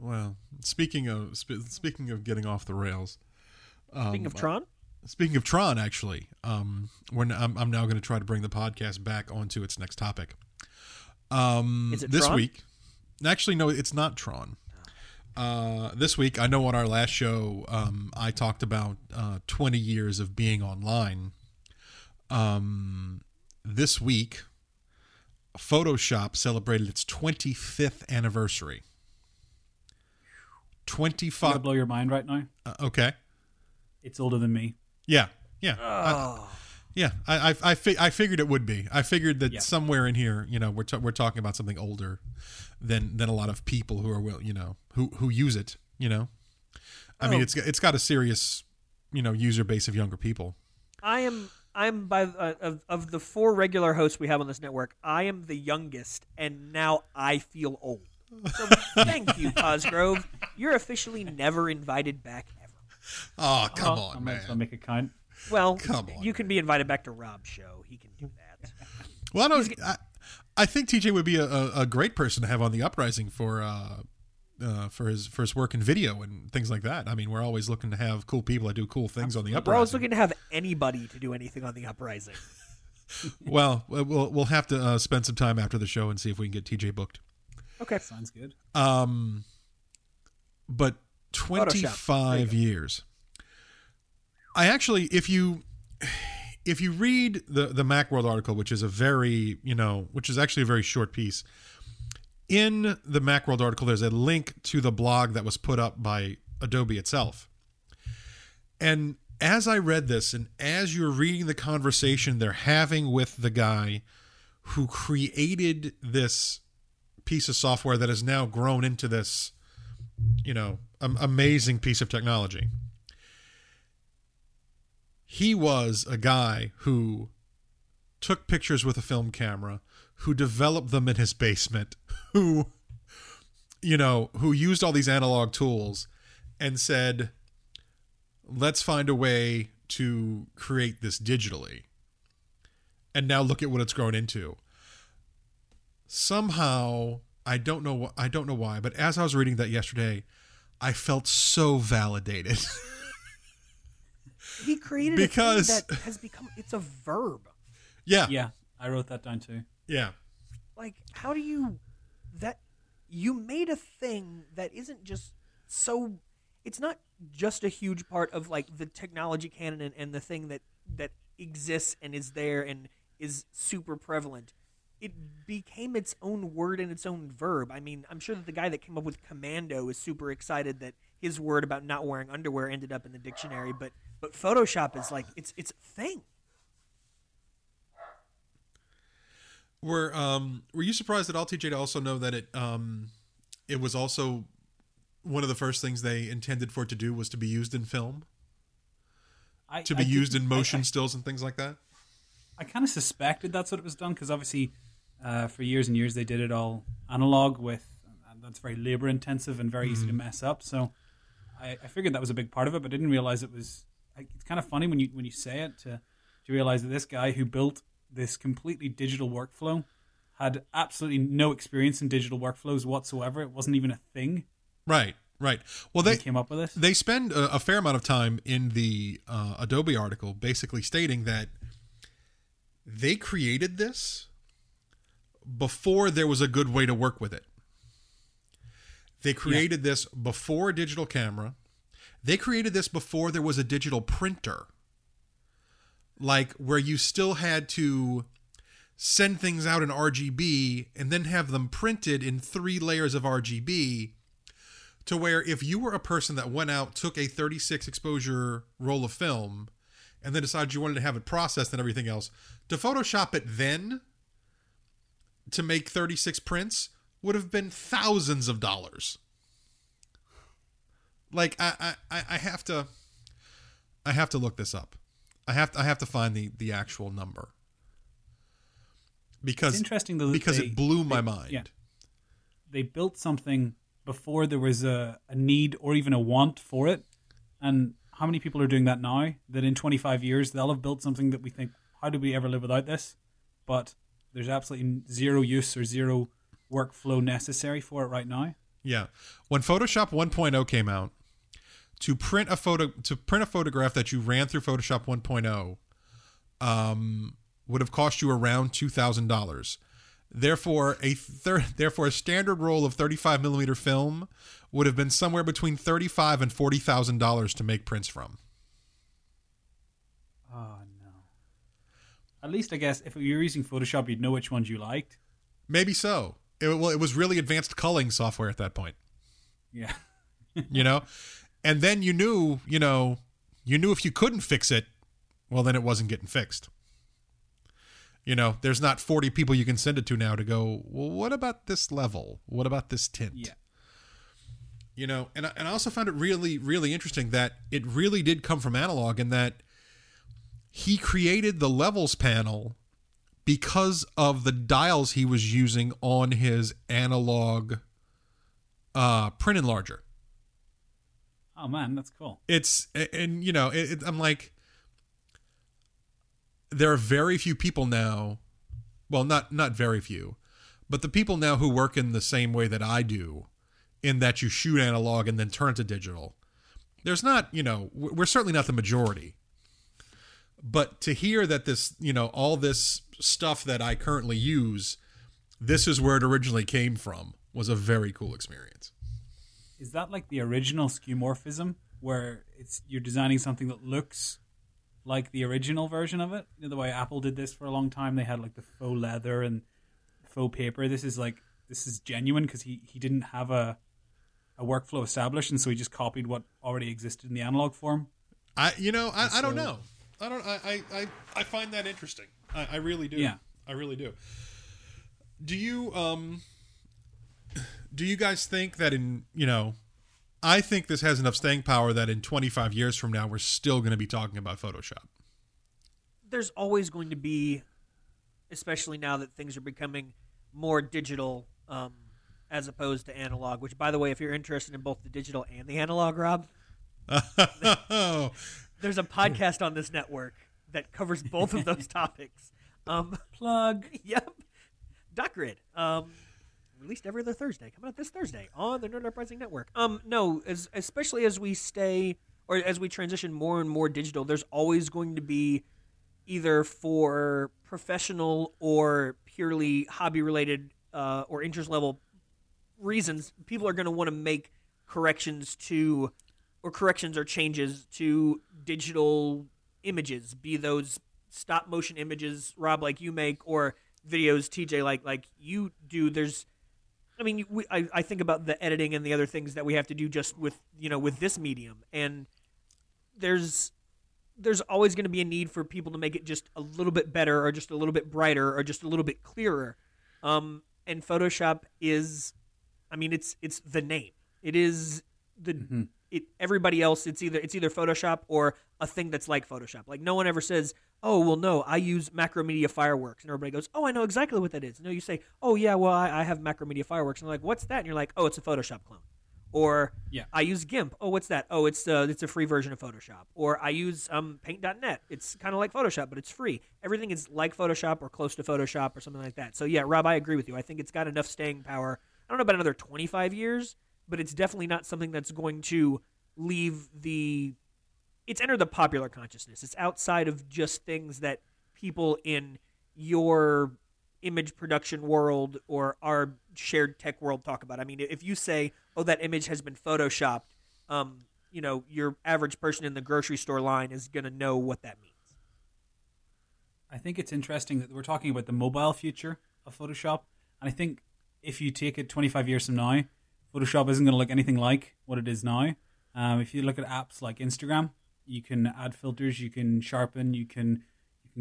Well, speaking of getting off the rails. Speaking of Tron? Speaking of Tron, actually, I'm now going to try to bring the podcast back onto its next topic. Is it this Tron? Week. Actually, no, it's not Tron. This week, I know on our last show, I talked about 20 years of being online. This week, Photoshop celebrated its 25th anniversary. 25. I'm gonna blow your mind right now. Okay. It's older than me. Yeah. Oh. I figured it would be. I figured that somewhere in here, you know, we're talking about something older than a lot of people who are, you know, who use it, you know. I mean, it's got a serious, you know, user base of younger people. I'm by of the four regular hosts we have on this network, I am the youngest, and now I feel old. So thank you, Cosgrove. You're officially never invited back ever. Oh, come on, man. I'm gonna make a count. Well, you can be invited back to Rob's show. He can do that. Well, I think TJ would be a great person to have on the Uprising for his work in video and things like that. I mean, we're always looking to have cool people that do cool things on the Uprising. We're always looking to have anybody to do anything on the Uprising. Well, we'll have to spend some time after the show and see if we can get TJ booked. Okay, sounds good. But 25 years. I actually, if you if you read the Macworld article, which is a very, you know, which is actually a very short piece, in the Macworld article, there's a link to the blog that was put up by Adobe itself. And as I read this, and as you're reading the conversation they're having with the guy who created this piece of software that has now grown into this, you know, amazing piece of technology. He was a guy who took pictures with a film camera, who developed them in his basement, who, you know, who used all these analog tools and said, let's find a way to create this digitally. And now look at what it's grown into. Somehow, I don't know why, but as I was reading that yesterday, I felt so validated. He created a thing that has become, it's a verb. Yeah. Yeah. I wrote that down too. Yeah. Like, how do you, that you made a thing that isn't just so, it's not just a huge part of like the technology canon and the thing that exists and is there and is super prevalent. It became its own word and its own verb. I mean, I'm sure that the guy that came up with commando is super excited that his word about not wearing underwear ended up in the dictionary, but Photoshop is like it's a thing. Were you surprised at all, TJ, to also know that it was also one of the first things they intended for it to do was to be used in film, used in motion stills and things like that? I kind of suspected that's what it was done because obviously for years and years they did it all analog with, and that's very labor intensive and very easy to mess up. So I figured that was a big part of it, but didn't realize it was. It's kind of funny when you say it to realize that this guy who built this completely digital workflow had absolutely no experience in digital workflows whatsoever. It wasn't even a thing. Right. Well, they came up with this. They spend a fair amount of time in the Adobe article basically stating that they created this before there was a good way to work with it. They created this before a digital camera. They created this before there was a digital printer. Like where you still had to send things out in RGB and then have them printed in 3 layers of RGB to where if you were a person that went out, took a 36 exposure roll of film and then decided you wanted to have it processed and everything else, to Photoshop it then to make 36 prints would have been thousands of dollars. Like I have to look this up. I have to find the actual number because it's interesting though, because it blew my mind. Yeah. They built something before there was a need or even a want for it. And how many people are doing that now that in 25 years they'll have built something that we think, how did we ever live without this? But there's absolutely zero use or zero workflow necessary for it right now. Yeah. When Photoshop 1.0 came out, to print a photograph that you ran through Photoshop 1.0 would have cost you around $2,000. Therefore a standard roll of 35 millimeter film would have been somewhere between $35,000 and $40,000 to make prints from. Oh no. At least I guess if you were using Photoshop, you'd know which ones you liked. Maybe so. It was really advanced culling software at that point. Yeah. You know? And then you knew if you couldn't fix it, well, then it wasn't getting fixed. You know, there's not 40 people you can send it to now to go, well, what about this level? What about this tint? Yeah. You know, and I also found it really, really interesting that it really did come from analog and that he created the levels panel because of the dials he was using on his analog print enlarger. Oh man, that's cool. I'm like, there are very few people now. Well, not very few, but the people now who work in the same way that I do, in that you shoot analog and then turn to digital. There's not, you know, we're certainly not the majority, but to hear that this, you know, all this stuff that I currently use, this is where it originally came from, was a very cool experience. Is that like the original skeuomorphism where it's you're designing something that looks like the original version of it. You know, the way Apple did this for a long time, they had like the faux leather and faux paper. This is genuine because he didn't have a workflow established, and so he just copied what already existed in the analog form. I don't know. I find that interesting. I really do. Yeah. I really do. Do you guys think that I think this has enough staying power that in 25 years from now, we're still going to be talking about Photoshop? There's always going to be, especially now that things are becoming more digital as opposed to analog, which, by the way, if you're interested in both the digital and the analog, Rob, there's a podcast on this network that covers both of those topics. Plug. Yep. DocGrid. Released every other Thursday. Coming out this Thursday on the Nerd Uprising Network. Especially as we stay or as we transition more and more digital, there's always going to be, either for professional or purely hobby-related or interest-level reasons, people are going to want to make corrections to or changes to digital images, be those stop-motion images, Rob, like you make, or videos, TJ, like you do. There's... I mean, I think about the editing and the other things that we have to do just with, with this medium. And there's always going to be a need for people to make it just a little bit better or just a little bit brighter or just a little bit clearer. And Photoshop is, it's the name. It is the, mm-hmm. Everybody else, it's either Photoshop or a thing that's like Photoshop. Like, no one ever says, oh, well, no, I use Macromedia Fireworks. And everybody goes, oh, I know exactly what that is. No, you say, oh, yeah, well, I have Macromedia Fireworks. And they're like, what's that? And you're like, oh, it's a Photoshop clone. Or yeah. I use GIMP. Oh, what's that? Oh, it's a free version of Photoshop. Or I use Paint.net. It's kind of like Photoshop, but it's free. Everything is like Photoshop or close to Photoshop or something like that. So, yeah, Rob, I agree with you. I think it's got enough staying power. I don't know about another 25 years, but it's definitely not something that's going to leave the... It's entered the popular consciousness. It's outside of just things that people in your image production world or our shared tech world talk about. I mean, if you say, oh, that image has been Photoshopped, your average person in the grocery store line is going to know what that means. I think it's interesting that we're talking about the mobile future of Photoshop. And I think if you take it 25 years from now, Photoshop isn't going to look anything like what it is now. If you look at apps like Instagram, you can add filters, you can sharpen, you can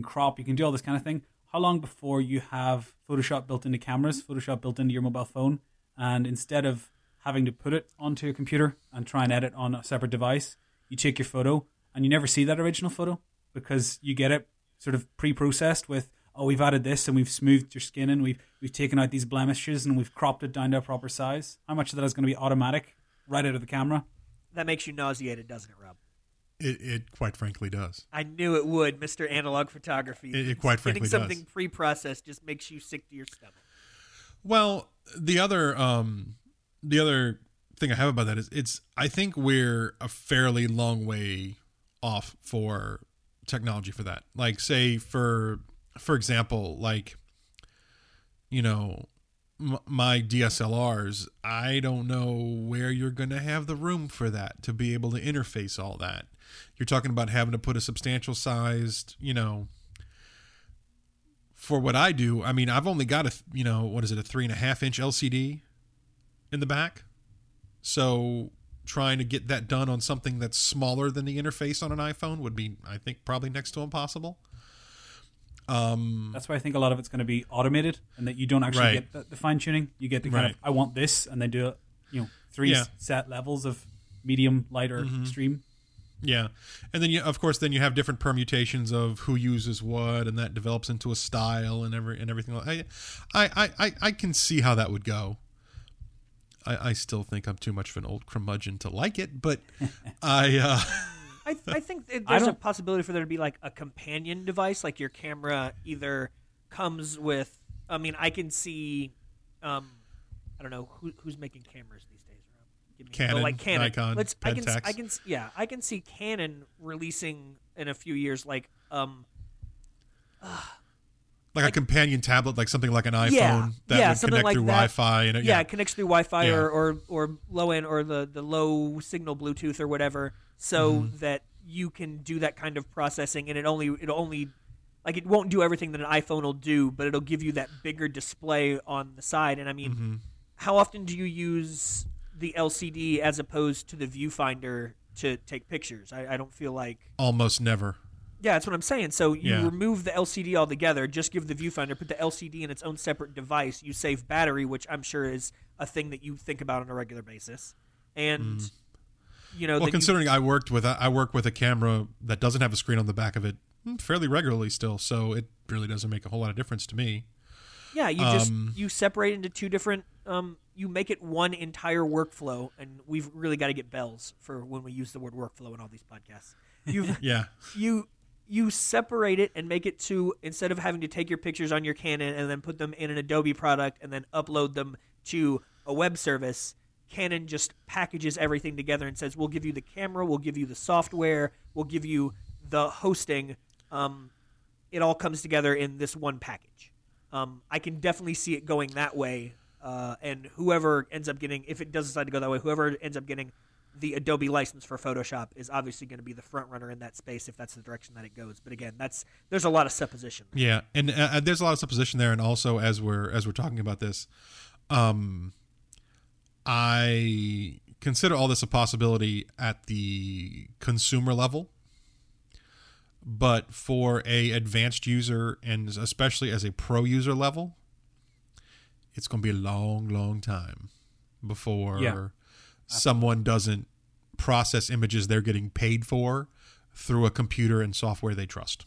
crop, you can do all this kind of thing. How long before you have Photoshop built into cameras, Photoshop built into your mobile phone, and instead of having to put it onto a computer and try and edit on a separate device, you take your photo and you never see that original photo because you get it sort of pre-processed with, oh, we've added this and we've smoothed your skin and we've taken out these blemishes and we've cropped it down to a proper size. How much of that is going to be automatic right out of the camera? That makes you nauseated, doesn't it, Rob? It quite frankly does. I knew it would, Mr. Analog Photography. It quite frankly does. Getting something pre-processed just makes you sick to your stomach. Well, the other thing I have about that is I think we're a fairly long way off for technology for that. Like, say for example, like, my DSLRs, I don't know where you're going to have the room for that to be able to interface all that. You're talking about having to put a substantial sized, for what I do. I mean, I've only got a 3.5-inch LCD in the back. So trying to get that done on something that's smaller than the interface on an iPhone would be, I think, probably next to impossible. That's why I think a lot of it's going to be automated, and that you don't actually get the fine tuning. You get the kind of, I want this, and they do it, three set levels of medium, light, or extreme. Yeah, and then of course you have different permutations of who uses what, and that develops into a style and everything. I can see how that would go. I still think I'm too much of an old curmudgeon to like it, but I think there's a possibility for there to be like a companion device, like your camera either comes with. I mean, I can see. I don't know who's making cameras these days. Give me Canon, like Canon, Nikon, Pentax. I can see Canon releasing in a few years, like a companion tablet, like something like an iPhone that would connect through Wi-Fi. And it connects through Wi-Fi or low end or the low signal Bluetooth or whatever. So that you can do that kind of processing, and it only like, it won't do everything that an iPhone will do, but it'll give you that bigger display on the side. And I mean, how often do you use the LCD as opposed to the viewfinder to take pictures? I don't feel like... Almost never. Yeah, that's what I'm saying. So you remove the LCD altogether, just give the viewfinder, put the LCD in its own separate device. You save battery, which I'm sure is a thing that you think about on a regular basis. And, you know... Well, considering I work with a camera that doesn't have a screen on the back of it fairly regularly still, so it really doesn't make a whole lot of difference to me. Yeah, you you separate into two different... you make it one entire workflow, and we've really got to get bells for when we use the word workflow in all these podcasts. You separate it and make it to, instead of having to take your pictures on your Canon and then put them in an Adobe product and then upload them to a web service, Canon just packages everything together and says, we'll give you the camera, we'll give you the software, we'll give you the hosting. It all comes together in this one package. I can definitely see it going that way. And whoever ends up getting, if it does decide to go that way, whoever ends up getting the Adobe license for Photoshop is obviously going to be the front runner in that space if that's the direction that it goes. But again, there's a lot of supposition. Yeah, and there's a lot of supposition there. And also, as we're talking about this, I consider all this a possibility at the consumer level, but for a advanced user and especially as a pro user level, it's going to be a long, long time before someone doesn't process images they're getting paid for through a computer and software they trust.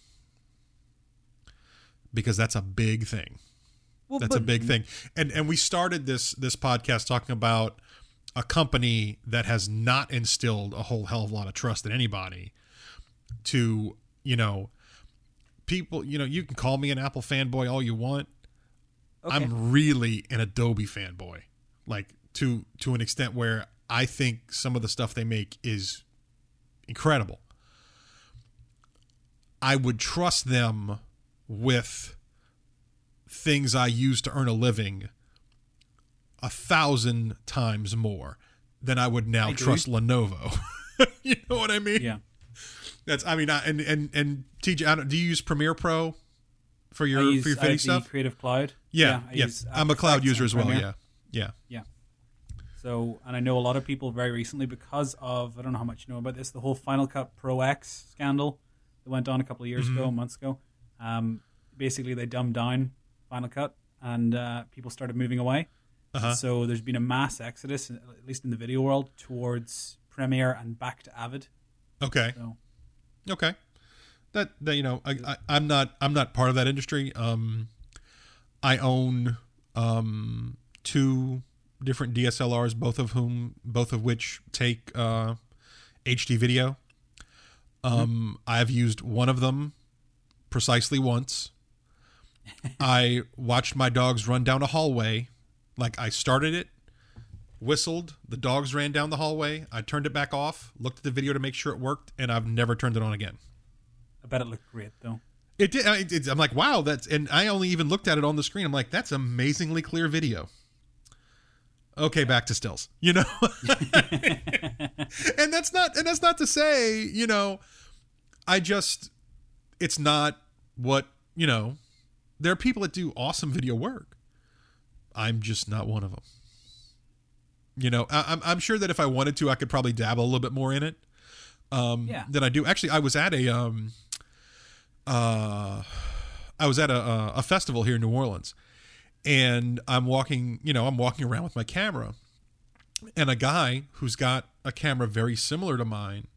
Because that's a big thing. Well, that's a big thing. And we started this podcast talking about a company that has not instilled a whole hell of a lot of trust in anybody to, you know, people, you know, you can call me an Apple fanboy all you want. Okay. I'm really an Adobe fanboy, like to an extent where I think some of the stuff they make is incredible. I would trust them with things I use to earn a living 1,000 times more than I would now trust Lenovo. You know what I mean? Yeah. And TJ, do you use Premiere Pro for your fitting stuff? Creative Cloud. Yeah. I'm a cloud user as well. Premiere. Yeah. So, and I know a lot of people very recently because of, I don't know how much you know about this, the whole Final Cut Pro X scandal that went on a couple of years ago, months ago. Basically, they dumbed down Final Cut and people started moving away. So there's been a mass exodus, at least in the video world, towards Premiere and back to Avid. Okay. That you know, I'm not part of that industry. I own two different DSLRs, both of which take HD video. I've used one of them precisely once. I watched my dogs run down a hallway. Like, I started it, whistled, the dogs ran down the hallway. I turned it back off, looked at the video to make sure it worked, and I've never turned it on again. I bet it looked great, though. It did. I'm like, wow, and I only even looked at it on the screen. I'm like, that's amazingly clear video. Okay, back to stills, you know? and that's not to say, you know, it's not what, you know, there are people that do awesome video work. I'm just not one of them. You know, I'm sure that if I wanted to, I could probably dabble a little bit more in it. Than I do. Actually, I was at a festival here in New Orleans, and I'm walking around with my camera, and a guy who's got a camera very similar to mine,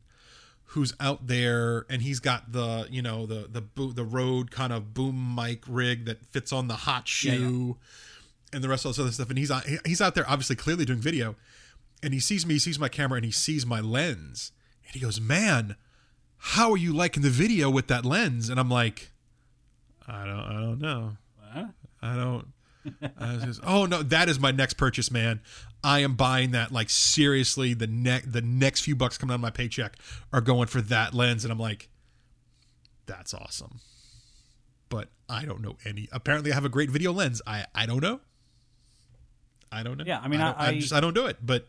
who's out there, and he's got the Rode kind of boom mic rig that fits on the hot shoe, and the rest of all this other stuff, and he's out there obviously clearly doing video, and he sees me, he sees my camera, and he sees my lens. And he goes, man, how are you liking the video with that lens? And I'm like, I don't know. What? Oh no, that is my next purchase, man. I am buying that. Like, seriously, the next few bucks coming out of my paycheck are going for that lens. And I'm like, that's awesome. But I don't know any. Apparently I have a great video lens. I don't know. Yeah. I mean, I just, I don't do it, but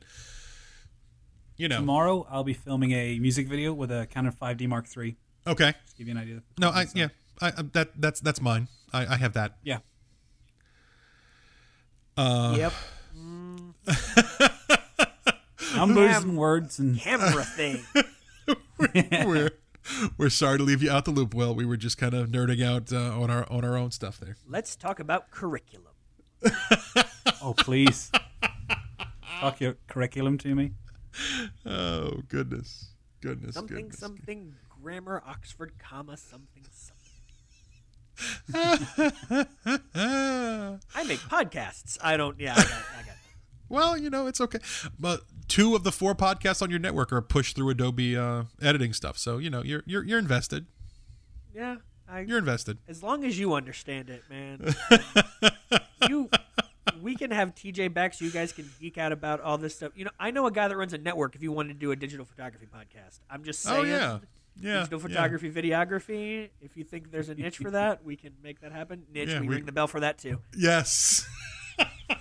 you know. Tomorrow I'll be filming a music video with a Canon 5D Mark III. Okay. Just give you an idea. No, that's mine. I have that. Yeah. Yep. Numbers and words and everything. We're sorry to leave you out the loop. Well, we were just kind of nerding out on our own stuff there. Let's talk about curriculum. Oh, please. Talk your curriculum to me. Oh, goodness. Something, grammar, Oxford, comma, something. I make podcasts. I got that. Well, you know, it's okay. But 2 of the 4 podcasts on your network are pushed through Adobe editing stuff. So, you know, you're invested. Yeah. You're invested. As long as you understand it, man. We can have TJ back so you guys can geek out about all this stuff. You know, I know a guy that runs a network if you wanted to do a digital photography podcast. I'm just saying. Oh, yeah. Yeah, digital photography, videography. If you think there's a niche for that, we can make that happen. Niche, yeah, we ring the bell for that too. Yes.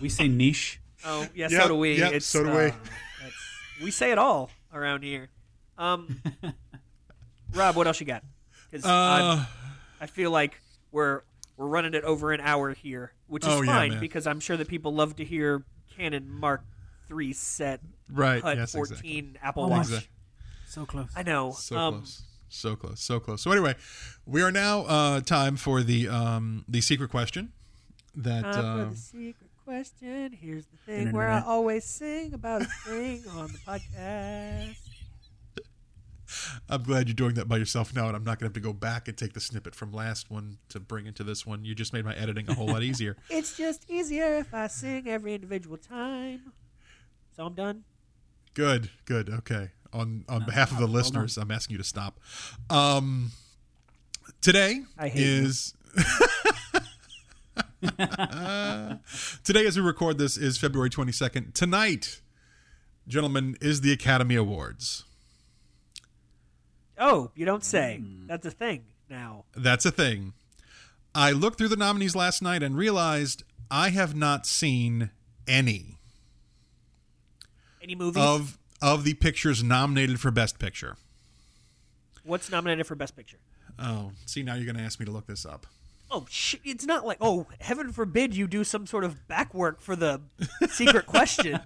We say niche. Oh, yeah, yep, so do we. Yep, so do we. We say it all around here. Rob, what else you got? Because I feel like we're running it over an hour here, which is fine because I'm sure that people love to hear Canon Mark III set, right? HUD 14 Apple Watch. Exactly. So close. I know. So close. So anyway, we are now time for the secret question. For the secret question. Here's the thing where I always sing about a thing on the podcast. I'm glad you're doing that by yourself now, and I'm not going to have to go back and take the snippet from last one to bring into this one. You just made my editing a whole lot easier. It's just easier if I sing every individual time. So I'm done. Good. Okay. On behalf of the listeners, I'm asking you to stop. Today as we record this is February 22nd. Tonight, gentlemen, is the Academy Awards. Oh, you don't say. That's a thing now. That's a thing. I looked through the nominees last night and realized I have not seen any movies of the pictures nominated for Best Picture. What's nominated for Best Picture? Oh, see, now you're going to ask me to look this up. Oh, shit. It's not like, heaven forbid you do some sort of back work for the secret question.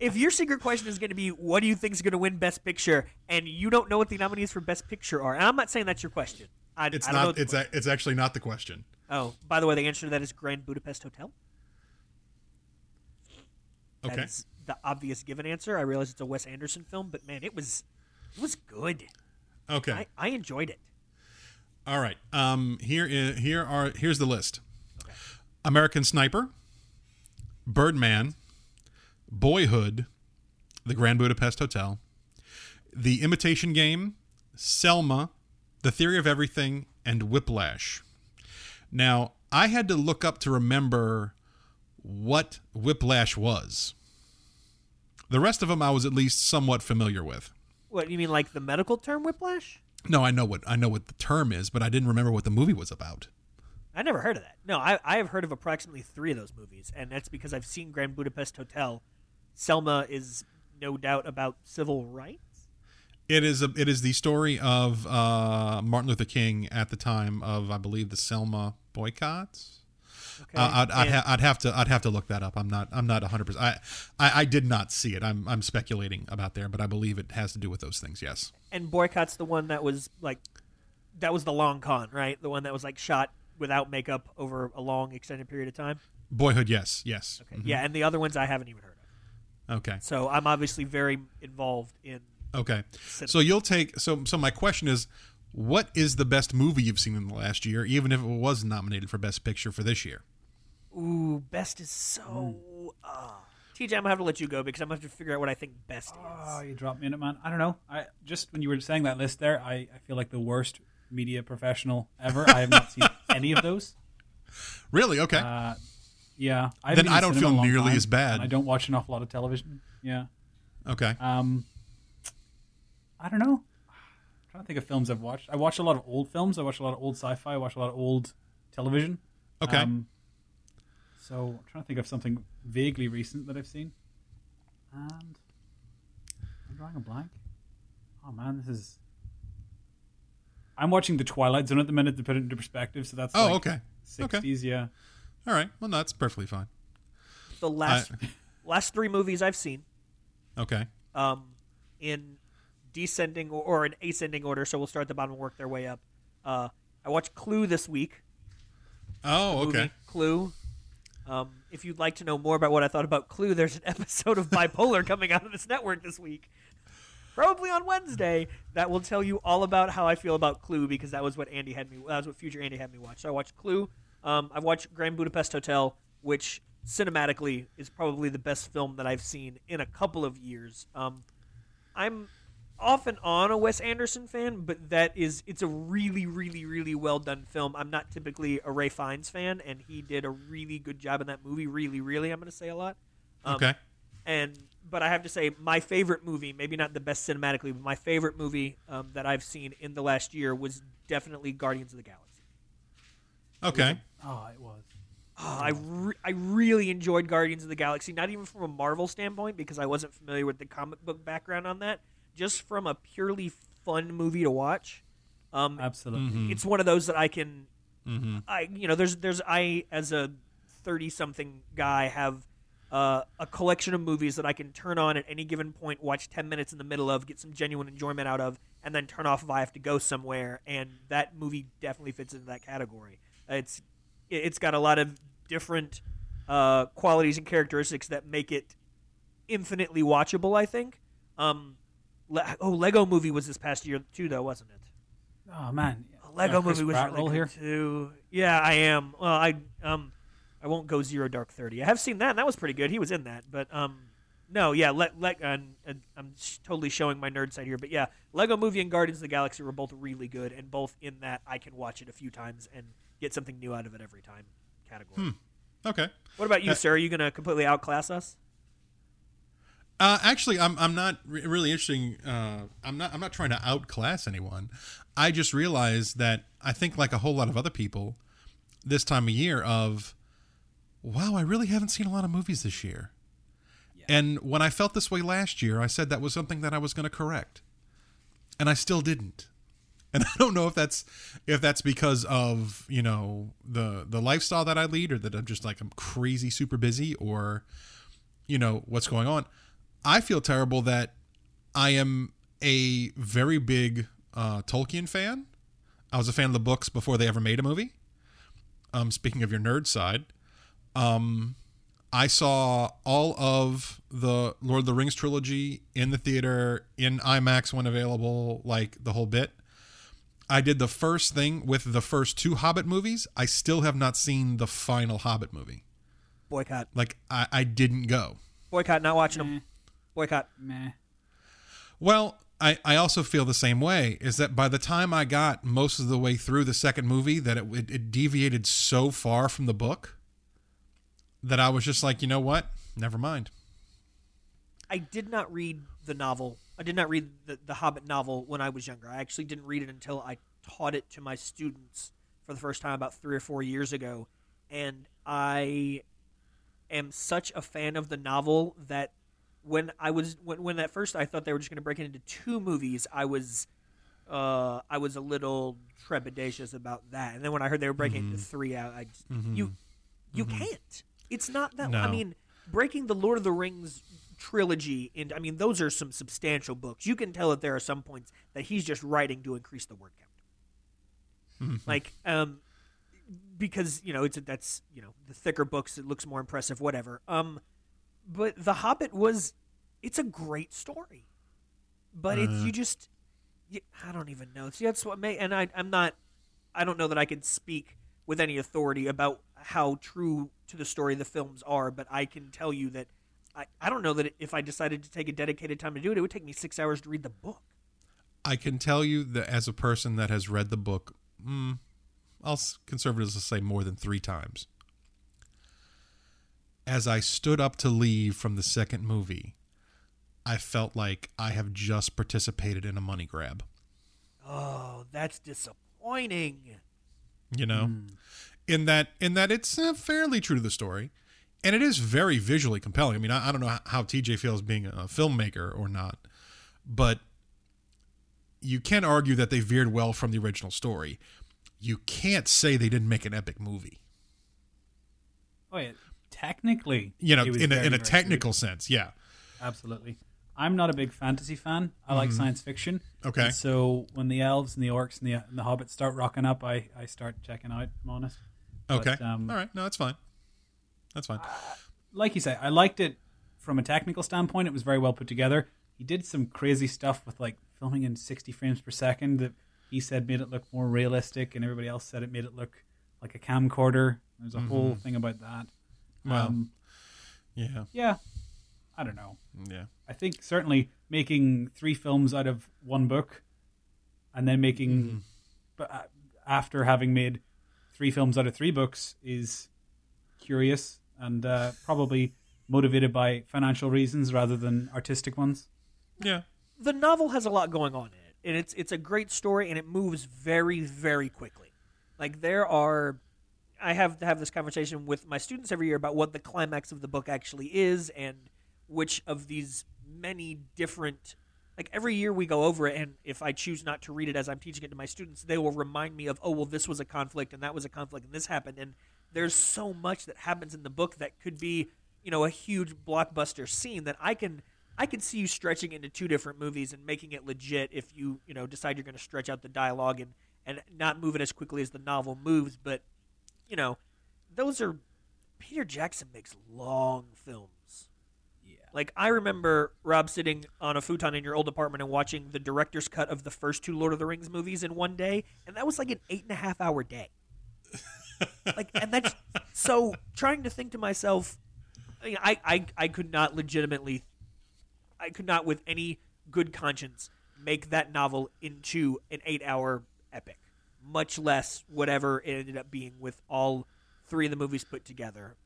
If your secret question is going to be, what do you think is going to win Best Picture, and you don't know what the nominees for Best Picture are, and I'm not saying that's your question. It's actually not the question. Oh, by the way, the answer to that is Grand Budapest Hotel. Okay. That is the obvious given answer. I realize it's a Wes Anderson film, but man, it was good. Okay, I enjoyed it. All right, here's the list: okay. American Sniper, Birdman, Boyhood, The Grand Budapest Hotel, The Imitation Game, Selma, The Theory of Everything, and Whiplash. Now, I had to look up to remember what Whiplash was. The rest of them I was at least somewhat familiar with. What, you mean like the medical term Whiplash? No, I know what the term is, but I didn't remember what the movie was about. I never heard of that. No, I have heard of approximately 3 of those movies, and that's because I've seen Grand Budapest Hotel. Selma is no doubt about civil rights. It is the story of Martin Luther King at the time of, I believe, the Selma boycotts. Okay. I'd have to look that up. I'm not 100%. I did not see it. I'm speculating about there, but I believe it has to do with those things. Yes. And boycott's the one that was like, that was the long con, right? The one that was like shot without makeup over a long extended period of time. Boyhood. Yes. Okay. Mm-hmm. Yeah. And the other ones I haven't even heard of. Okay. So I'm obviously very involved in. Okay. Cinema. So my question is, what is the best movie you've seen in the last year, even if it was nominated for Best Picture for this year? Ooh, best is so... TJ, I'm going to have to let you go because I'm going to have to figure out what I think best is. Oh, you dropped me in it, man. I don't know. Just when you were saying that list there, I feel like the worst media professional ever. I have not seen any of those. Really? Okay. Yeah. Then I don't feel nearly as bad. I don't watch an awful lot of television. Yeah. Okay. I don't know. I don't think of films I've watched. I watch a lot of old films. I watch a lot of old sci-fi. I watch a lot of old television. Okay. So I'm trying to think of something vaguely recent that I've seen. And I'm drawing a blank. Oh man, this is. I'm watching The Twilight Zone at the minute to put it into perspective. So that's okay. 60s, yeah. All right. Well, no, that's perfectly fine. The last three movies I've seen. Okay. In descending or in ascending order, so we'll start at the bottom and work their way up. I watched Clue this week. Oh, okay. Clue. If you'd like to know more about what I thought about Clue, there's an episode of Bipolar coming out of this network this week, probably on Wednesday, that will tell you all about how I feel about Clue, because that was what Andy had me. That was what future Andy had me watch. So I watched Clue. I've watched Grand Budapest Hotel, which cinematically is probably the best film that I've seen in a couple of years. I'm off and on a Wes Anderson fan, but it's a really, really, really well done film. I'm not typically a Ray Fiennes fan, and he did a really good job in that movie. Really, really, I'm going to say a lot. Okay. But I have to say, my favorite movie, maybe not the best cinematically, but my favorite movie that I've seen in the last year was definitely Guardians of the Galaxy. Okay. It was. I really enjoyed Guardians of the Galaxy, not even from a Marvel standpoint, because I wasn't familiar with the comic book background on that, just from a purely fun movie to watch. Absolutely. Mm-hmm. It's one of those that I can, mm-hmm. I as a 30-something guy have a collection of movies that I can turn on at any given point, watch 10 minutes in the middle of, get some genuine enjoyment out of, and then turn off if I have to go somewhere, and that movie definitely fits into that category. It's got a lot of different qualities and characteristics that make it infinitely watchable, I think. Lego Movie was this past year too, though, wasn't it? Oh man, Lego Movie was really good too. Yeah, I am. Well, I won't go Zero Dark 30. I have seen that, and that was pretty good. He was in that, but no, yeah. I'm totally showing my nerd side here, but yeah, Lego Movie and Guardians of the Galaxy were both really good, and both in that I can watch it a few times and get something new out of it every time category. Okay. What about you, sir? Are you going to completely outclass us? Actually, I'm not really interesting. I'm not trying to outclass anyone. I just realized that I think, like a whole lot of other people this time of year, I really haven't seen a lot of movies this year. Yeah. And when I felt this way last year, I said that was something that I was going to correct. And I still didn't. And I don't know if that's because of, the lifestyle that I lead, or that I'm crazy super busy, or what's going on. I feel terrible that I am a very big Tolkien fan. I was a fan of the books before they ever made a movie. Speaking of your nerd side, I saw all of the Lord of the Rings trilogy in the theater, in IMAX when available, like the whole bit. I did the first thing with the first two Hobbit movies. I still have not seen the final Hobbit movie. Boycott. Like, I didn't go. Boycott, not watching them. Boycott. Meh. Well, I also feel the same way, is that by the time I got most of the way through the second movie, that it deviated so far from the book that I was just like, you know what? Never mind. I did not read the novel. I did not read the Hobbit novel when I was younger. I actually didn't read it until I taught it to my students for the first time about 3 or 4 years ago. And I am such a fan of the novel that when at first I thought they were just going to break it into two movies, I was a little trepidatious about that. And then when I heard they were breaking it into three, you can't. It's not that. No. I mean, breaking the Lord of the Rings trilogy, and I mean, those are some substantial books. You can tell that there are some points that he's just writing to increase the word count, because the thicker books, it looks more impressive, whatever. But The Hobbit it's a great story, but I don't even know. So that's what may, and I don't know that I can speak with any authority about how true to the story the films are, but I can tell you that I don't know that if I decided to take a dedicated time to do it, it would take me 6 hours to read the book. I can tell you that as a person that has read the book, I'll conservatively say more than 3 times. As I stood up to leave from the second movie, I felt like I have just participated in a money grab. Oh, that's disappointing. In that it's fairly true to the story. And it is very visually compelling. I mean, I don't know how TJ feels being a filmmaker or not, but you can argue that they veered well from the original story. You can't say they didn't make an epic movie. Oh, yeah. Technically. You know, in a technical sense, yeah. Absolutely. I'm not a big fantasy fan. I like science fiction. Okay. And so when the elves and the orcs and the hobbits start rocking up, I start checking out, I'm honest. Okay. But, all right. No, that's fine. That's fine. Like you say, I liked it from a technical standpoint. It was very well put together. He did some crazy stuff with like filming in 60 frames per second that he said made it look more realistic, and everybody else said it made it look like a camcorder. There's a whole thing about that. Well, yeah. Yeah. I don't know. Yeah. I think certainly making 3 films out of 1 book and then making, after having made 3 films out of 3 books, is curious and probably motivated by financial reasons rather than artistic ones. Yeah. The novel has a lot going on in it. And it's a great story, and it moves very, very quickly. Like, there are... I have to have this conversation with my students every year about what the climax of the book actually is, and which of these many different... Like, every year we go over it, and if I choose not to read it as I'm teaching it to my students, they will remind me of, oh, well, this was a conflict, and that was a conflict, and this happened. And there's so much that happens in the book that could be, you know, a huge blockbuster scene that I can see you stretching into 2 different movies and making it legit if you, you know, decide you're going to stretch out the dialogue and not move it as quickly as the novel moves. But, you know, those are... Peter Jackson makes long films. Like, I remember, Rob, sitting on a futon in your old apartment and watching the director's cut of the first 2 Lord of the Rings movies in one day, and that was like an 8.5-hour day. Like, and that's... So, trying to think to myself, I could not legitimately... I could not, with any good conscience, make that novel into an 8-hour epic, much less whatever it ended up being with all 3 of the movies put together.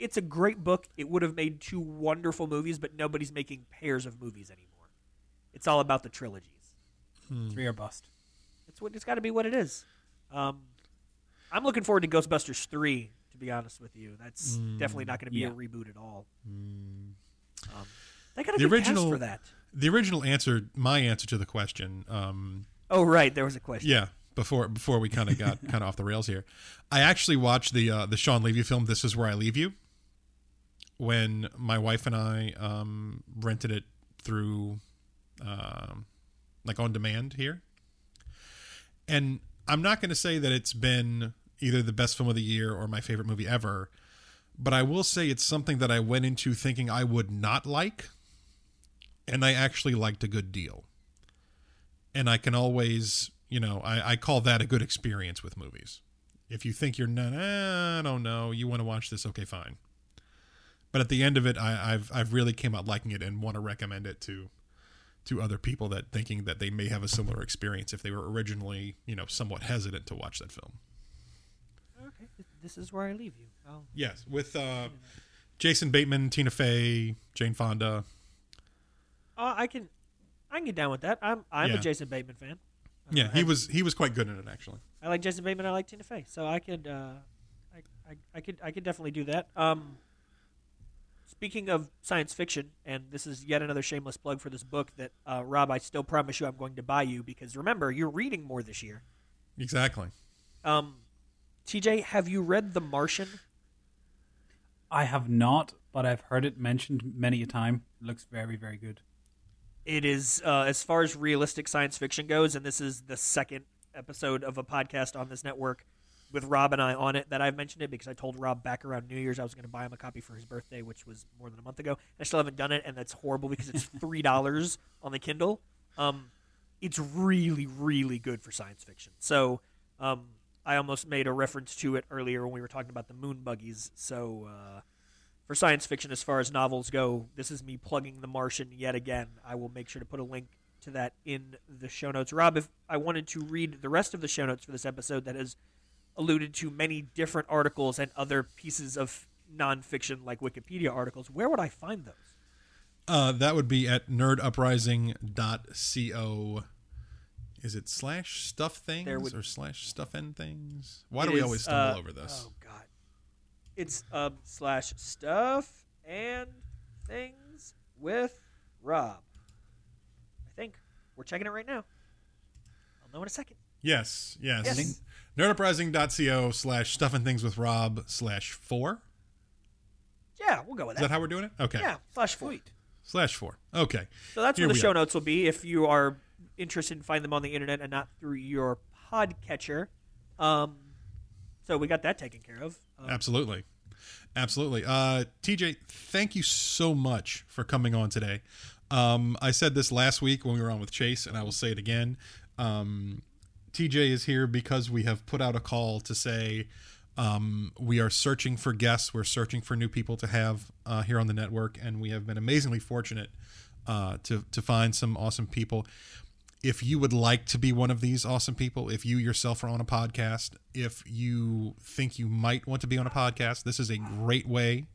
It's a great book. It would have made 2 wonderful movies, but nobody's making pairs of movies anymore. It's all about the trilogies. 3 or bust. It's got to be what it is. I'm looking forward to Ghostbusters 3, to be honest with you. That's definitely not going to be a reboot at all. They got a good cast for that. The original answer, my answer to the question. Oh, right. There was a question. Yeah. Before we kind of got kind of off the rails here, I actually watched the Sean Levy film "This Is Where I Leave You" when my wife and I rented it through like on demand here. And I'm not going to say that it's been either the best film of the year or my favorite movie ever, but I will say it's something that I went into thinking I would not like, and I actually liked a good deal. And I can always... You know, I call that a good experience with movies. If you think you're not, I don't know, you want to watch this, okay, fine. But at the end of it, I've really came out liking it and want to recommend it to other people that thinking that they may have a similar experience if they were originally, you know, somewhat hesitant to watch that film. Okay, This Is Where I Leave You. I'll... Yes, with Jason Bateman, Tina Fey, Jane Fonda. I can get down with that. I'm a Jason Bateman fan. Yeah, he was quite good in it actually. I like Jason Bateman. I like Tina Fey, so I could definitely do that. Speaking of science fiction, and this is yet another shameless plug for this book that Rob, I still promise you I'm going to buy you because remember you're reading more this year. Exactly. TJ, have you read The Martian? I have not, but I've heard it mentioned many a time. It looks very, very good. It is, as far as realistic science fiction goes, and this is the second episode of a podcast on this network with Rob and I on it that I've mentioned it because I told Rob back around New Year's I was going to buy him a copy for his birthday, which was more than a month ago. I still haven't done it, and that's horrible because it's $3 on the Kindle. It's really, really good for science fiction. So I almost made a reference to it earlier when we were talking about the moon buggies, so... For science fiction, as far as novels go, this is me plugging The Martian yet again. I will make sure to put a link to that in the show notes. Rob, if I wanted to read the rest of the show notes for this episode that has alluded to many different articles and other pieces of nonfiction like Wikipedia articles, where would I find those? That would be at nerduprising.co. Is it /stuff things or /stuff and things? Why do we always stumble over this? Oh, God. It's /stuff and things with Rob. I think. We're checking it right now. I'll know in a second. Yes. nerduprising.co/stuffingthingswithrob/4 Yeah, we'll go with that. Is that how we're doing it? Okay. Yeah, /4 /4 Okay. So that's where the show notes will be if you are interested in finding them on the internet and not through your podcatcher. So we got that taken care of. Absolutely. TJ, thank you so much for coming on today. I said this last week when we were on with Chase, and I will say it again. TJ is here because we have put out a call to say we are searching for guests. We're searching for new people to have here on the network, and we have been amazingly fortunate to find some awesome people. If you would like to be one of these awesome people, if you yourself are on a podcast, if you think you might want to be on a podcast, this is a great way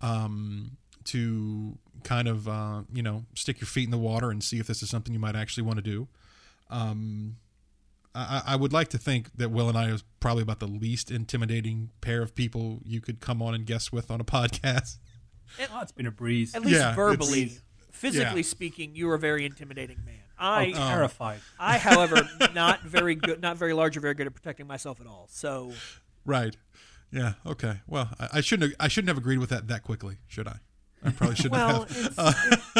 to kind of, stick your feet in the water and see if this is something you might actually want to do. I would like to think that Will and I are probably about the least intimidating pair of people you could come on and guest with on a podcast. It's been a breeze. At least verbally. Physically speaking, you are a very intimidating man. I'm terrified. I, however, not very large or very good at protecting myself at all. So, right, yeah, okay. Well, I shouldn't have agreed with that quickly, should I? I probably shouldn't have.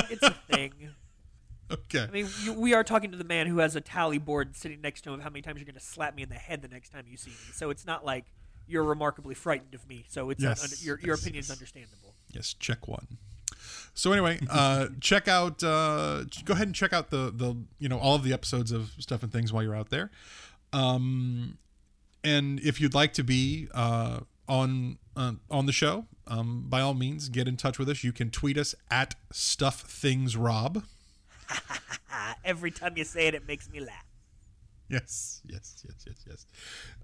It's a thing. Okay. I mean, we are talking to the man who has a tally board sitting next to him of how many times you're going to slap me in the head the next time you see me. So it's not like you're remarkably frightened of me. So it's your opinion is understandable. Yes, check one. So anyway, go ahead and check out the all of the episodes of Stuff and Things while you're out there. And if you'd like to be on the show, by all means, get in touch with us. You can tweet us at StuffThingsRob. Every time you say it makes me laugh. Yes.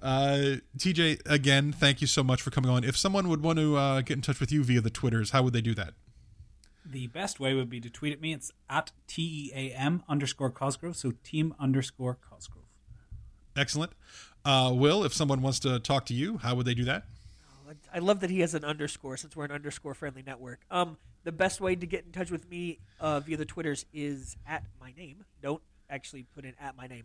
TJ, again, thank you so much for coming on. If someone would want to get in touch with you via the Twitters, how would they do that? The best way would be to tweet at me. It's at TEAM_Cosgrove. So Team_Cosgrove. Excellent. Will, if someone wants to talk to you, how would they do that? Oh, I love that he has an underscore since we're an underscore friendly network. The best way to get in touch with me via the Twitters is at my name. Don't actually put in at my name.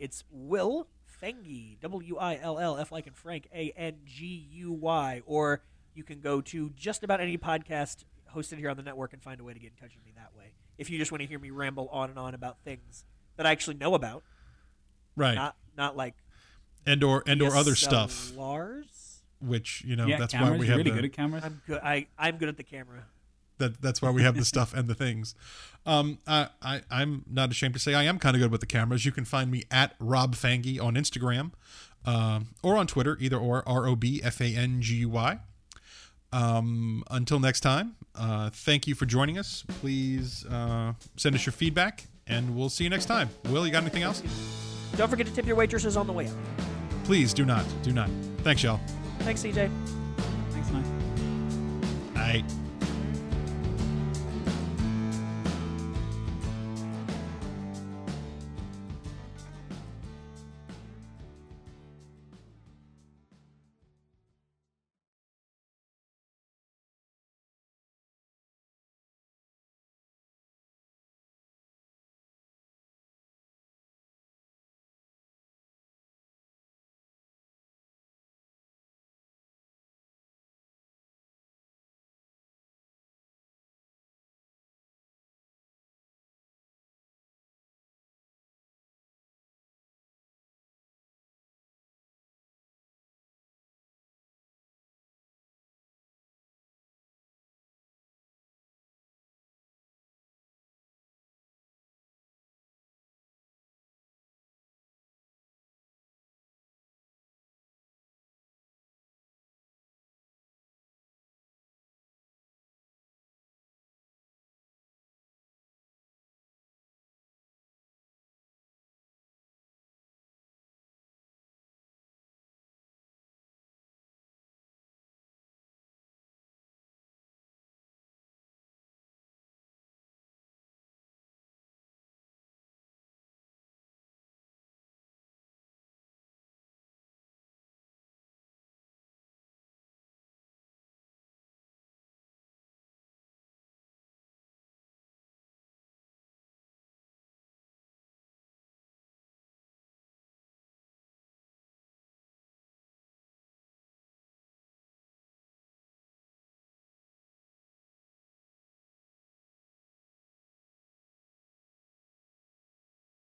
It's Will Fengy, W-I-L-L, F like in Frank, A-N-G-U-Y. Or you can go to just about any podcast hosted here on the network and find a way to get in touch with me that way. If you just want to hear me ramble on and on about things that I actually know about, right? Not like and or other stuff. Lars, which that's cameras, why we have really good at cameras. I'm good. I'm good at the camera. That's why we have the stuff and the things. I'm not ashamed to say I am kind of good with the cameras. You can find me at Rob Fangy on Instagram or on Twitter, either or ROBFANGY. Until next time, thank you for joining us. Please send us your feedback, and we'll see you next time. Will, you got anything else? Don't forget to tip your waitresses on the way out. Please do not. Thanks, y'all. Thanks, CJ. Thanks, Mike. All right.